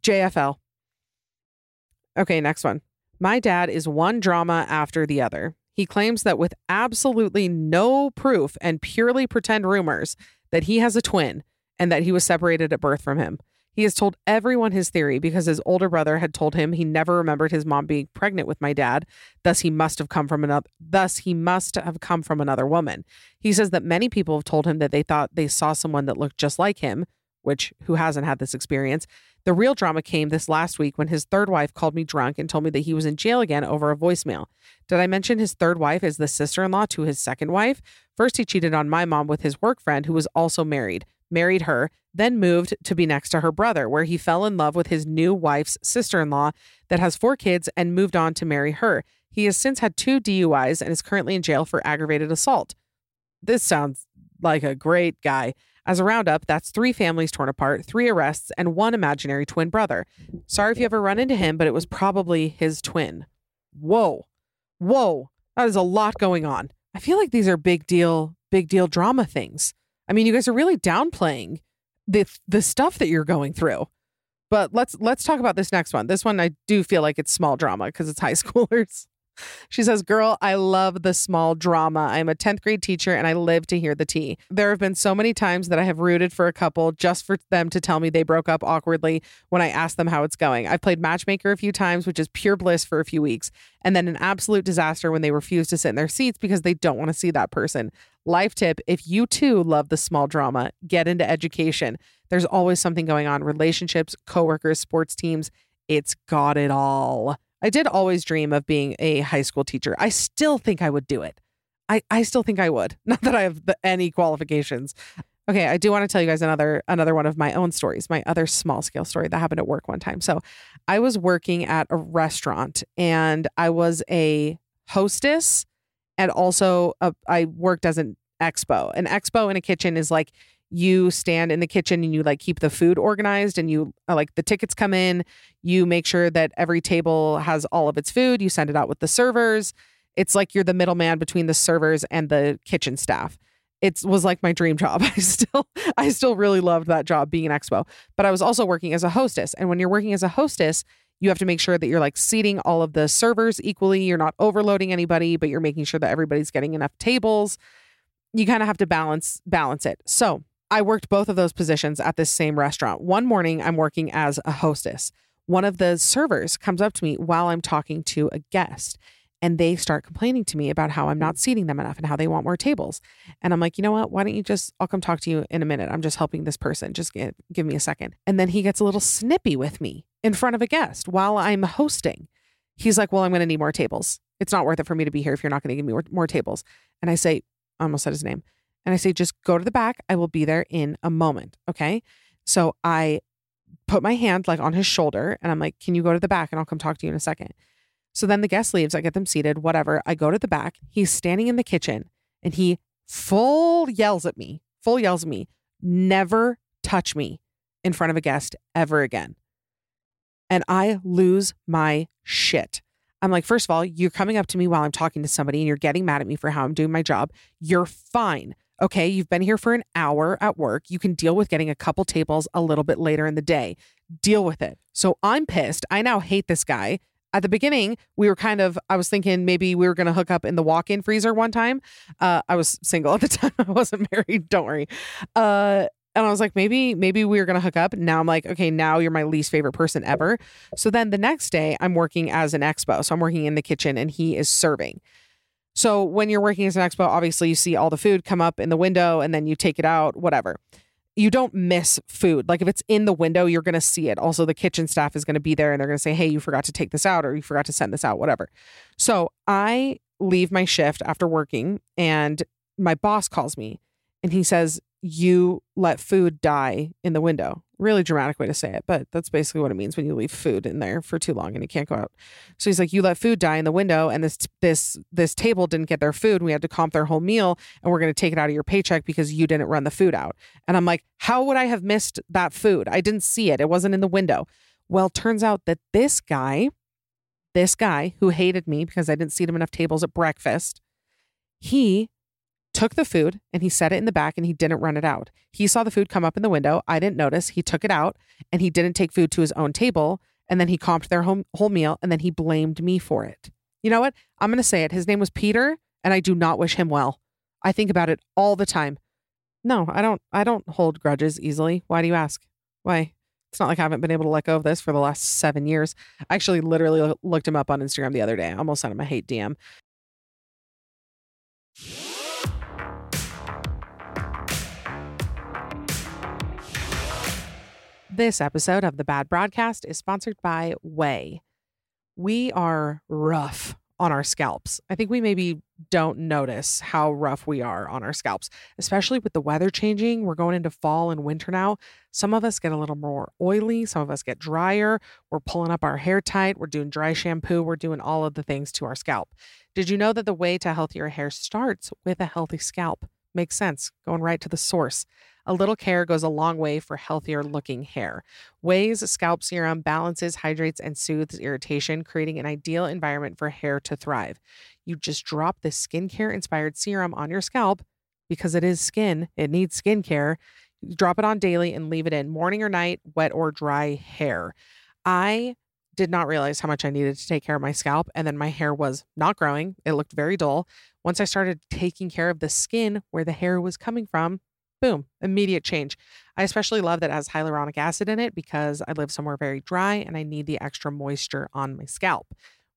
J F L. Okay, next one. My dad is one drama after the other. He claims that with absolutely no proof and purely pretend rumors that he has a twin and that he was separated at birth from him. He has told everyone his theory because his older brother had told him he never remembered his mom being pregnant with my dad. Thus, he must have come from another. Thus, he must have come from another woman. He says that many people have told him that they thought they saw someone that looked just like him, which who hasn't had this experience. The real drama came this last week when his third wife called me drunk and told me that he was in jail again over a voicemail. Did I mention his third wife is the sister-in-law to his second wife? First, he cheated on my mom with his work friend who was also married. married her, then moved to be next to her brother, where he fell in love with his new wife's sister-in-law that has four kids and moved on to marry her. He has since had two D U Is and is currently in jail for aggravated assault. This sounds like a great guy. As a roundup, that's three families torn apart, three arrests, and one imaginary twin brother. Sorry if you ever run into him, but it was probably his twin. Whoa. Whoa. That is a lot going on. I feel like these are big deal, big deal drama things. I mean, you guys are really downplaying the the stuff that you're going through. But let's let's talk about this next one. This one, I do feel like it's small drama because it's high schoolers. She says, girl, I love the small drama. I'm a tenth grade teacher and I live to hear the tea. There have been so many times that I have rooted for a couple just for them to tell me they broke up awkwardly when I asked them how it's going. I've played matchmaker a few times, which is pure bliss for a few weeks. And then an absolute disaster when they refuse to sit in their seats because they don't want to see that person. Life tip, if you too love the small drama, get into education. There's always something going on. Relationships, coworkers, sports teams. It's got it all. I did always dream of being a high school teacher. I still think I would do it. I, I still think I would. Not that I have the, any qualifications. Okay, I do want to tell you guys another another one of my own stories, my other small scale story that happened at work one time. So I was working at a restaurant and I was a hostess. And also uh, I worked as an expo. An expo in a kitchen is like you stand in the kitchen and you like keep the food organized and you uh, like the tickets come in. You make sure that every table has all of its food. You send it out with the servers. It's like you're the middleman between the servers and the kitchen staff. It was like my dream job. I still, I still really loved that job being an expo, but I was also working as a hostess. And when you're working as a hostess, you have to make sure that you're like seating all of the servers equally. You're not overloading anybody, but you're making sure that everybody's getting enough tables. You kind of have to balance, balance it. So I worked both of those positions at this same restaurant. One morning I'm working as a hostess. One of the servers comes up to me while I'm talking to a guest and they start complaining to me about how I'm not seating them enough and how they want more tables. And I'm like, you know what? Why don't you just, I'll come talk to you in a minute. I'm just helping this person. Just give, give me a second. And then he gets a little snippy with me in front of a guest while I'm hosting. He's like, well, I'm going to need more tables. It's not worth it for me to be here if you're not going to give me more, more tables. And I say, I almost said his name. And I say, just go to the back. I will be there in a moment. Okay. So I put my hand like on his shoulder and I'm like, can you go to the back and I'll come talk to you in a second. So then the guest leaves. I get them seated, whatever. I go to the back. He's standing in the kitchen and he full yells at me, full yells at me, never touch me in front of a guest ever again. And I lose my shit. I'm like, first of all, you're coming up to me while I'm talking to somebody and you're getting mad at me for how I'm doing my job. You're fine. Okay, you've been here for an hour at work. You can deal with getting a couple tables a little bit later in the day. Deal with it. So I'm pissed. I now hate this guy. At the beginning, we were kind of, I was thinking maybe we were going to hook up in the walk-in freezer one time. Uh, I was single at the time. I wasn't married. Don't worry. Uh, and I was like, maybe, maybe we were going to hook up. Now I'm like, okay, now you're my least favorite person ever. So then the next day I'm working as an expo. So I'm working in the kitchen and he is serving. So when you're working as an expo, obviously you see all the food come up in the window and then you take it out, whatever. You don't miss food. Like if it's in the window, you're going to see it. Also, the kitchen staff is going to be there and they're going to say, hey, you forgot to take this out or you forgot to send this out, whatever. So I leave my shift after working and my boss calls me and he says, you let food die in the window. Really dramatic way to say it, but that's basically what it means when you leave food in there for too long and it can't go out. So he's like, you let food die in the window and this this this table didn't get their food. We had to comp their whole meal and we're going to take it out of your paycheck because you didn't run the food out. And I'm like, how would I have missed that food? I didn't see it. It wasn't in the window. Well, turns out that this guy, this guy who hated me because I didn't seat him enough tables at breakfast, he took the food and he set it in the back and he didn't run it out. He saw the food come up in the window. I didn't notice. He took it out and he didn't take food to his own table. And then he comped their home, whole meal and then he blamed me for it. You know what? I'm going to say it. His name was Peter and I do not wish him well. I think about it all the time. No, I don't. I don't hold grudges easily. Why do you ask? Why? It's not like I haven't been able to let go of this for the last seven years. I actually literally looked him up on Instagram the other day. I almost sent him a hate D M. This episode of the Bad Broadcast is sponsored by O U A I. We are rough on our scalps. I think we maybe don't notice how rough we are on our scalps, especially with the weather changing. We're going into fall and winter now. Some of us get a little more oily. Some of us get drier. We're pulling up our hair tight. We're doing dry shampoo. We're doing all of the things to our scalp. Did you know that the way to healthier hair starts with a healthy scalp? Makes sense. Going right to the source. A little care goes a long way for healthier looking hair. O U A I's scalp serum balances, hydrates, and soothes irritation, creating an ideal environment for hair to thrive. You just drop this skincare inspired serum on your scalp because it is skin. It needs skincare. You drop it on daily and leave it in morning or night, wet or dry hair. I did not realize how much I needed to take care of my scalp. And then my hair was not growing. It looked very dull. Once I started taking care of the skin where the hair was coming from, boom, immediate change. I especially love that it has hyaluronic acid in it because I live somewhere very dry and I need the extra moisture on my scalp.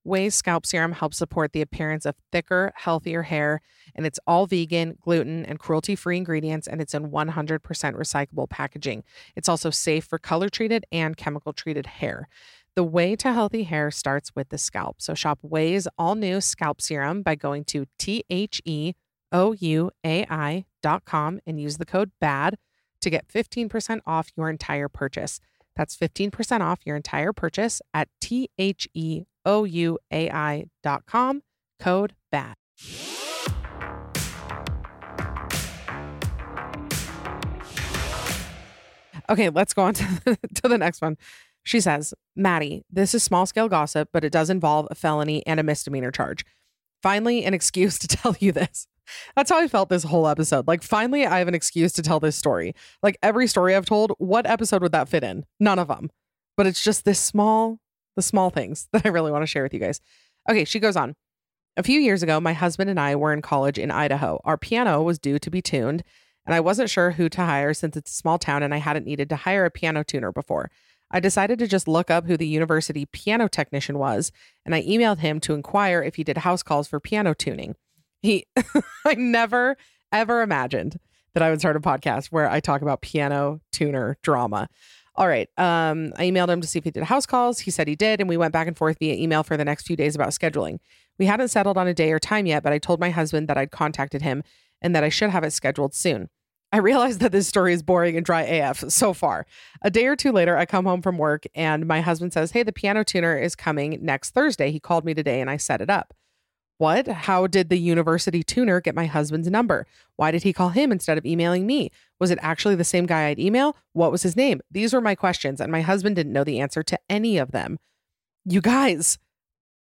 O U A I's scalp serum helps support the appearance of thicker, healthier hair, and it's all vegan, gluten, and cruelty-free ingredients, and it's in one hundred percent recyclable packaging. It's also safe for color-treated and chemical-treated hair. The way to healthy hair starts with the scalp. So shop O U A I's all-new scalp serum by going to T H E O U A I dot com and use the code BAD to get fifteen percent off your entire purchase. That's fifteen percent off your entire purchase at T H E O U A I dot com, code BAD. Okay, let's go on to the, to the next one. She says, Maddie, this is small-scale gossip, but it does involve a felony and a misdemeanor charge. Finally, an excuse to tell you this. That's how I felt this whole episode. Like, finally, I have an excuse to tell this story. Like, every story I've told, what episode would that fit in? None of them. But it's just this small, the small things that I really want to share with you guys. Okay, she goes on. A few years ago, my husband and I were in college in Idaho. Our piano was due to be tuned, and I wasn't sure who to hire since it's a small town and I hadn't needed to hire a piano tuner before. I decided to just look up who the university piano technician was, and I emailed him to inquire if he did house calls for piano tuning. He, I never, ever imagined that I would start a podcast where I talk about piano tuner drama. All right. Um, I emailed him to see if he did house calls. He said he did, and we went back and forth via email for the next few days about scheduling. We hadn't settled on a day or time yet, but I told my husband that I'd contacted him and that I should have it scheduled soon. I realized that this story is boring and dry A F so far. A day or two later, I come home from work and my husband says, hey, the piano tuner is coming next Thursday. He called me today and I set it up. What? How did the university tuner get my husband's number? Why did he call him instead of emailing me? Was it actually the same guy I'd email? What was his name? These were my questions and my husband didn't know the answer to any of them. You guys,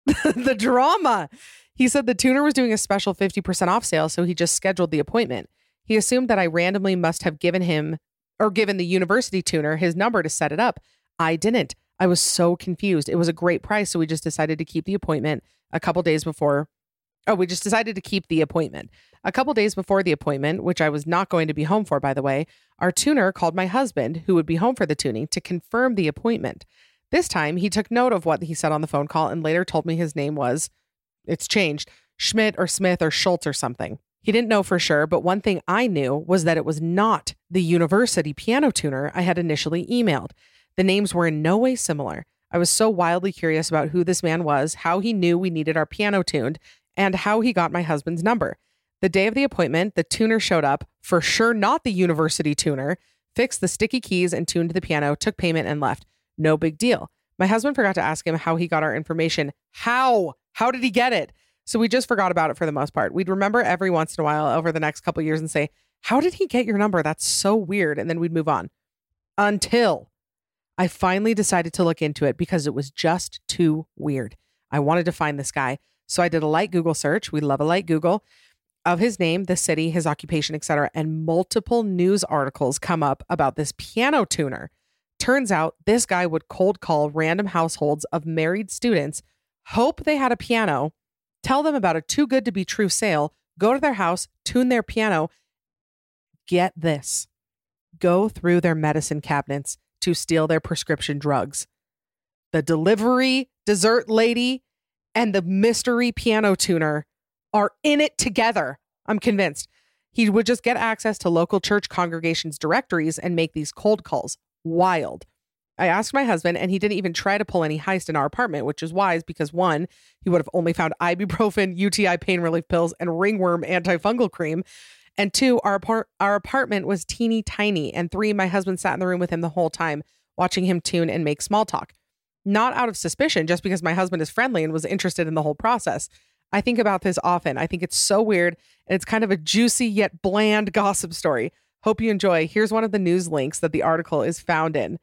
the drama. He said the tuner was doing a special fifty percent off sale, so he just scheduled the appointment. He assumed that I randomly must have given him or given the university tuner his number to set it up. I didn't. I was so confused. It was a great price. So we just decided to keep the appointment a couple days before. Oh, we just decided to keep the appointment. A couple days before the appointment, which I was not going to be home for, by the way, our tuner called my husband, who would be home for the tuning, to confirm the appointment. This time, he took note of what he said on the phone call and later told me his name was, it's changed, Schmidt or Smith or Schultz or something. He didn't know for sure, but one thing I knew was that it was not the university piano tuner I had initially emailed. The names were in no way similar. I was so wildly curious about who this man was, how he knew we needed our piano tuned, and how he got my husband's number. The day of the appointment, the tuner showed up, for sure not the university tuner, fixed the sticky keys and tuned the piano, took payment and left. No big deal. My husband forgot to ask him how he got our information. How? How did he get it? So we just forgot about it for the most part. We'd remember every once in a while over the next couple of years and say, how did he get your number? That's so weird. And then we'd move on. Until I finally decided to look into it because it was just too weird. I wanted to find this guy. So I did a light Google search. We love a light Google of his name, the city, his occupation, et cetera. And multiple news articles come up about this piano tuner. Turns out this guy would cold call random households of married students, hope they had a piano, tell them about a too good to be true sale, go to their house, tune their piano. Get this. Go through their medicine cabinets to steal their prescription drugs. The delivery dessert lady and the mystery piano tuner are in it together, I'm convinced. He would just get access to local church congregations' directories and make these cold calls. Wild. I asked my husband, and he didn't even try to pull any heist in our apartment, which is wise because one, he would have only found ibuprofen, U T I pain relief pills, and ringworm antifungal cream. And two, our, apart- our apartment was teeny tiny. And three, my husband sat in the room with him the whole time, watching him tune and make small talk. Not out of suspicion, just because my husband is friendly and was interested in the whole process. I think about this often. I think it's so weird, and it's kind of a juicy yet bland gossip story. Hope you enjoy. Here's one of the news links that the article is found in.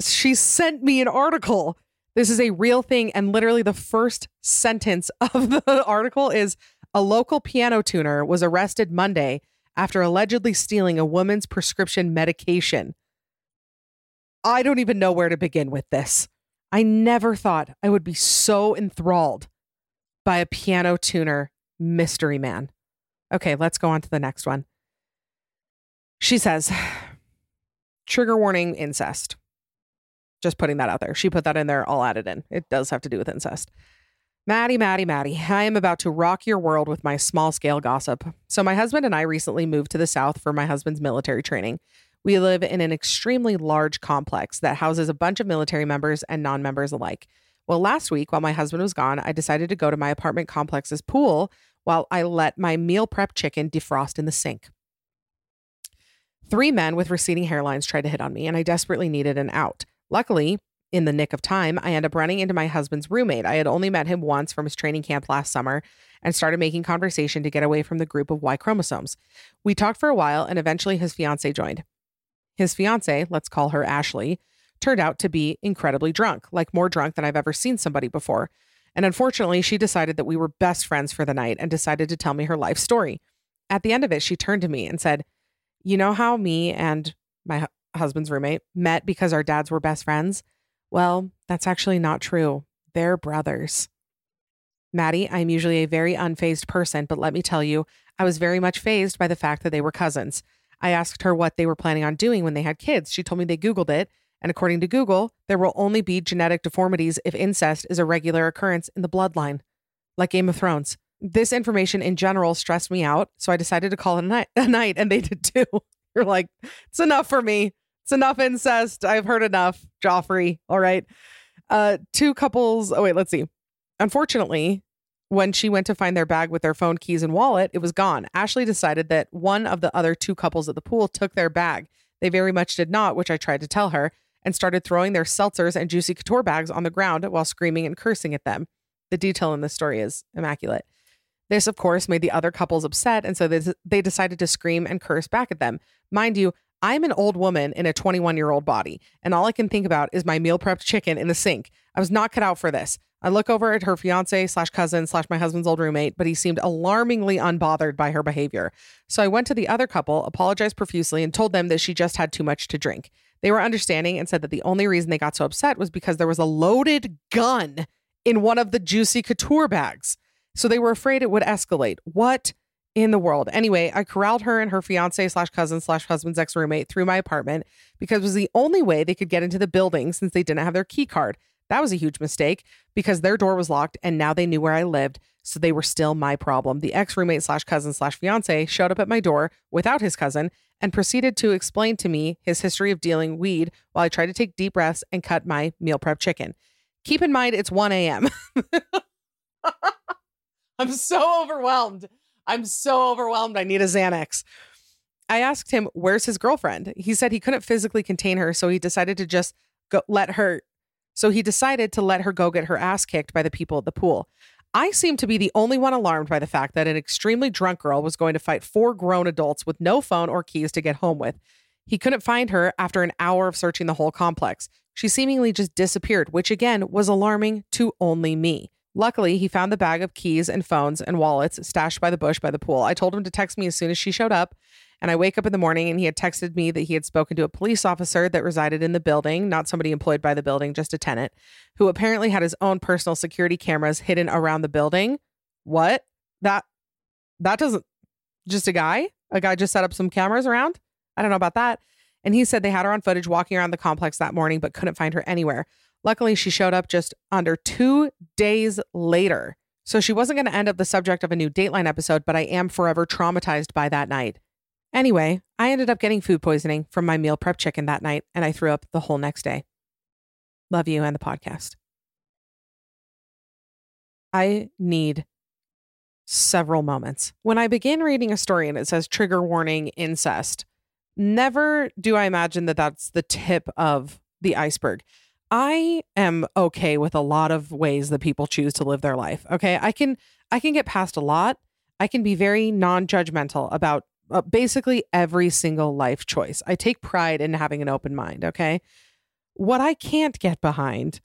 She sent me an article. This is a real thing, and literally the first sentence of the article is, a local piano tuner was arrested Monday after allegedly stealing a woman's prescription medication. I don't even know where to begin with this. I never thought I would be so enthralled by a piano tuner mystery man. Okay, let's go on to the next one. She says, trigger warning, incest. Just putting that out there. She put that in there, I'll add it in. It does have to do with incest. Maddie, Maddie, Maddie, I am about to rock your world with my small-scale gossip. So my husband and I recently moved to the South for my husband's military training. We live in an extremely large complex that houses a bunch of military members and non-members alike. Well, last week, while my husband was gone, I decided to go to my apartment complex's pool while I let my meal prep chicken defrost in the sink. Three men with receding hairlines tried to hit on me, and I desperately needed an out. Luckily, in the nick of time, I ended up running into my husband's roommate. I had only met him once from his training camp last summer and started making conversation to get away from the group of Y chromosomes. We talked for a while, and eventually his fiancée joined. His fiance, let's call her Ashley, turned out to be incredibly drunk, like more drunk than I've ever seen somebody before. And unfortunately, she decided that we were best friends for the night and decided to tell me her life story. At the end of it, she turned to me and said, you know how me and my hu- husband's roommate met because our dads were best friends? Well, that's actually not true. They're brothers. Maddie, I'm usually a very unfazed person, but let me tell you, I was very much fazed by the fact that they were cousins. I asked her what they were planning on doing when they had kids. She told me they Googled it. And according to Google, there will only be genetic deformities if incest is a regular occurrence in the bloodline, like Game of Thrones. This information in general stressed me out. So I decided to call it a night, a night and they did too. You're like, it's enough for me. It's enough incest. I've heard enough. Joffrey. All right. Uh, two couples. Oh, wait, let's see. Unfortunately, when she went to find their bag with their phone, keys, and wallet, it was gone. Ashley decided that one of the other two couples at the pool took their bag. They very much did not, which I tried to tell her, and started throwing their seltzers and Juicy Couture bags on the ground while screaming and cursing at them. The detail in this story is immaculate. This, of course, made the other couples upset, and so they, they decided to scream and curse back at them. Mind you, I'm an old woman in a twenty-one-year-old body, and all I can think about is my meal-prepped chicken in the sink. I was not cut out for this. I look over at her fiance slash cousin slash my husband's old roommate, but he seemed alarmingly unbothered by her behavior. So I went to the other couple, apologized profusely, and told them that she just had too much to drink. They were understanding and said that the only reason they got so upset was because there was a loaded gun in one of the Juicy Couture bags. So they were afraid it would escalate. What in the world? Anyway, I corralled her and her fiance slash cousin slash husband's ex-roommate through my apartment because it was the only way they could get into the building since they didn't have their key card. That was a huge mistake because their door was locked and now they knew where I lived, so they were still my problem. The ex-roommate slash cousin slash fiance showed up at my door without his cousin and proceeded to explain to me his history of dealing weed while I tried to take deep breaths and cut my meal prep chicken. Keep in mind, it's one a.m. I'm so overwhelmed. I'm so overwhelmed. I need a Xanax. I asked him, where's his girlfriend? He said he couldn't physically contain her, so he decided to just go let her So he decided to let her go get her ass kicked by the people at the pool. I seemed to be the only one alarmed by the fact that an extremely drunk girl was going to fight four grown adults with no phone or keys to get home with. He couldn't find her after an hour of searching the whole complex. She seemingly just disappeared, which again was alarming to only me. Luckily, he found the bag of keys and phones and wallets stashed by the bush by the pool. I told him to text me as soon as she showed up. And I wake up in the morning and he had texted me that he had spoken to a police officer that resided in the building, not somebody employed by the building, just a tenant, who apparently had his own personal security cameras hidden around the building. What? That that doesn't just a guy? A guy just set up some cameras around? I don't know about that. And he said they had her on footage walking around the complex that morning, but couldn't find her anywhere. Luckily, she showed up just under two days later. So she wasn't going to end up the subject of a new Dateline episode, but I am forever traumatized by that night. Anyway, I ended up getting food poisoning from my meal prep chicken that night, and I threw up the whole next day. Love you and the podcast. I need several moments. When I begin reading a story and it says trigger warning, incest, never do I imagine that that's the tip of the iceberg. I am okay with a lot of ways that people choose to live their life. Okay, I can I can get past a lot. I can be very non-judgmental about Uh, basically every single life choice. I take pride in having an open mind, okay? What I can't get behind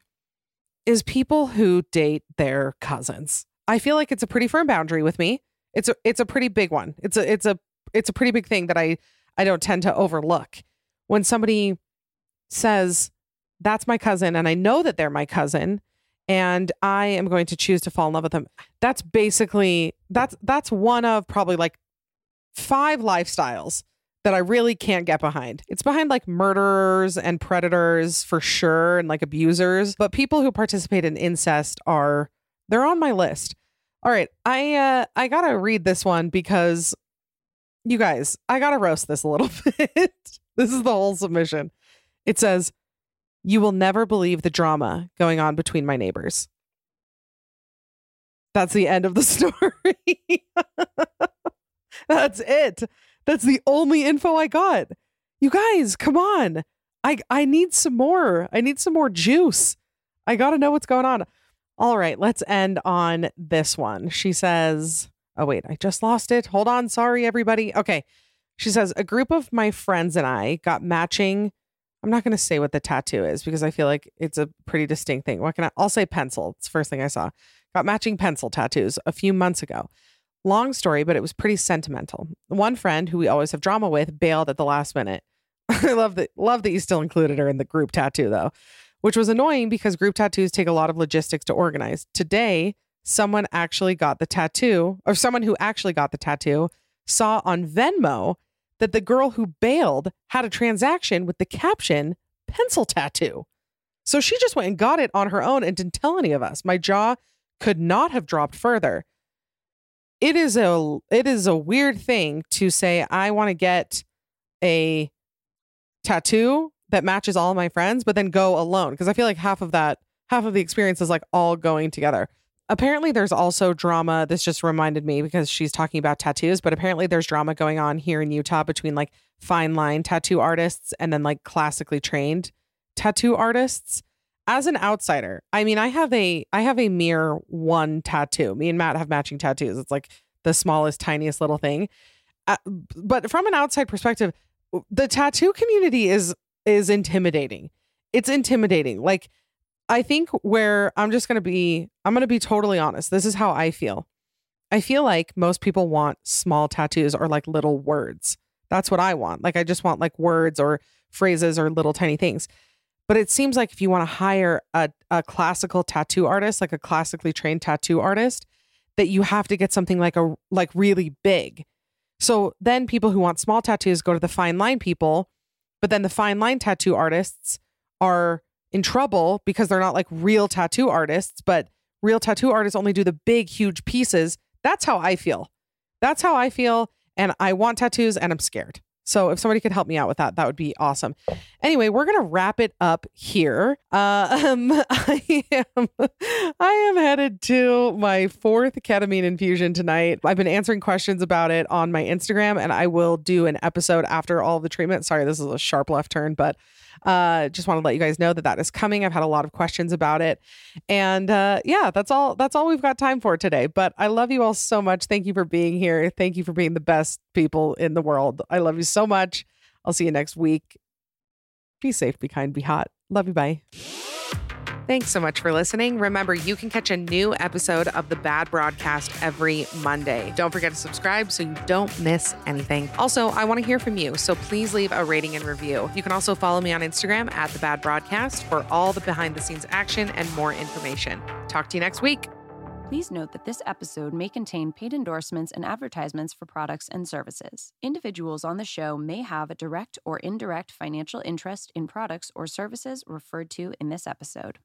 is people who date their cousins. I feel like it's a pretty firm boundary with me. It's a it's a pretty big one. It's a it's a it's a pretty big thing that I I don't tend to overlook. When somebody says, that's my cousin and I know that they're my cousin and I am going to choose to fall in love with them. That's basically that's that's one of probably like five lifestyles that I really can't get behind. It's behind like murderers and predators for sure, and like abusers. But people who participate in incest are, they're on my list. All right. I, uh, I gotta read this one because you guys, I gotta roast this a little bit. This is the whole submission. It says, you will never believe the drama going on between my neighbors. That's the end of the story. That's it. That's the only info I got. You guys, come on. I I need some more. I need some more juice. I got to know what's going on. All right, let's end on this one. She says, oh, wait, I just lost it. Hold on. Sorry, everybody. Okay. She says, a group of my friends and I got matching. I'm not going to say what the tattoo is because I feel like it's a pretty distinct thing. What can I? I'll say pencil. It's the first thing I saw. Got matching pencil tattoos a few months ago. Long story, but it was pretty sentimental. One friend who we always have drama with bailed at the last minute. I love that. Love that you still included her in the group tattoo, though, which was annoying because group tattoos take a lot of logistics to organize. Today, someone actually got the tattoo or someone who actually got the tattoo saw on Venmo that the girl who bailed had a transaction with the caption pencil tattoo. So she just went and got it on her own and didn't tell any of us. My jaw could not have dropped further. It is a it is a weird thing to say, I want to get a tattoo that matches all my friends, but then go alone. Because I feel like half of that, half of the experience is like all going together. Apparently, there's also drama. This just reminded me because she's talking about tattoos, but apparently there's drama going on here in Utah between like fine line tattoo artists and then like classically trained tattoo artists. As an outsider, I mean, I have a I have a mere one tattoo. Me and Matt have matching tattoos. It's like the smallest, tiniest little thing. Uh, but from an outside perspective, the tattoo community is is intimidating. It's intimidating. Like I think where I'm just going to be, I'm going to be totally honest. This is how I feel. I feel like most people want small tattoos or like little words. That's what I want. Like, I just want like words or phrases or little tiny things. But it seems like if you want to hire a, a classical tattoo artist, like a classically trained tattoo artist, that you have to get something like a, like really big. So then people who want small tattoos go to the fine line people, but then the fine line tattoo artists are in trouble because they're not like real tattoo artists, but real tattoo artists only do the big, huge pieces. That's how I feel. That's how I feel. And I want tattoos and I'm scared. So if somebody could help me out with that, that would be awesome. Anyway, we're going to wrap it up here. Uh, um, I am I am headed to my fourth ketamine infusion tonight. I've been answering questions about it on my Instagram, and I will do an episode after all the treatment. Sorry, this is a sharp left turn, but uh, just want to let you guys know that that is coming. I've had a lot of questions about it. And uh, yeah, that's all. That's all we've got time for today. But I love you all so much. Thank you for being here. Thank you for being the best people in the world. I love you so so much. I'll see you next week. Be safe, be kind, be hot. Love you. Bye. Thanks so much for listening. Remember, you can catch a new episode of The Bad Broadcast every Monday. Don't forget to subscribe so you don't miss anything. Also, I want to hear from you, so please leave a rating and review. You can also follow me on Instagram at The Bad Broadcast for all the behind the scenes action and more information. Talk to you next week. Please note that this episode may contain paid endorsements and advertisements for products and services. Individuals on the show may have a direct or indirect financial interest in products or services referred to in this episode.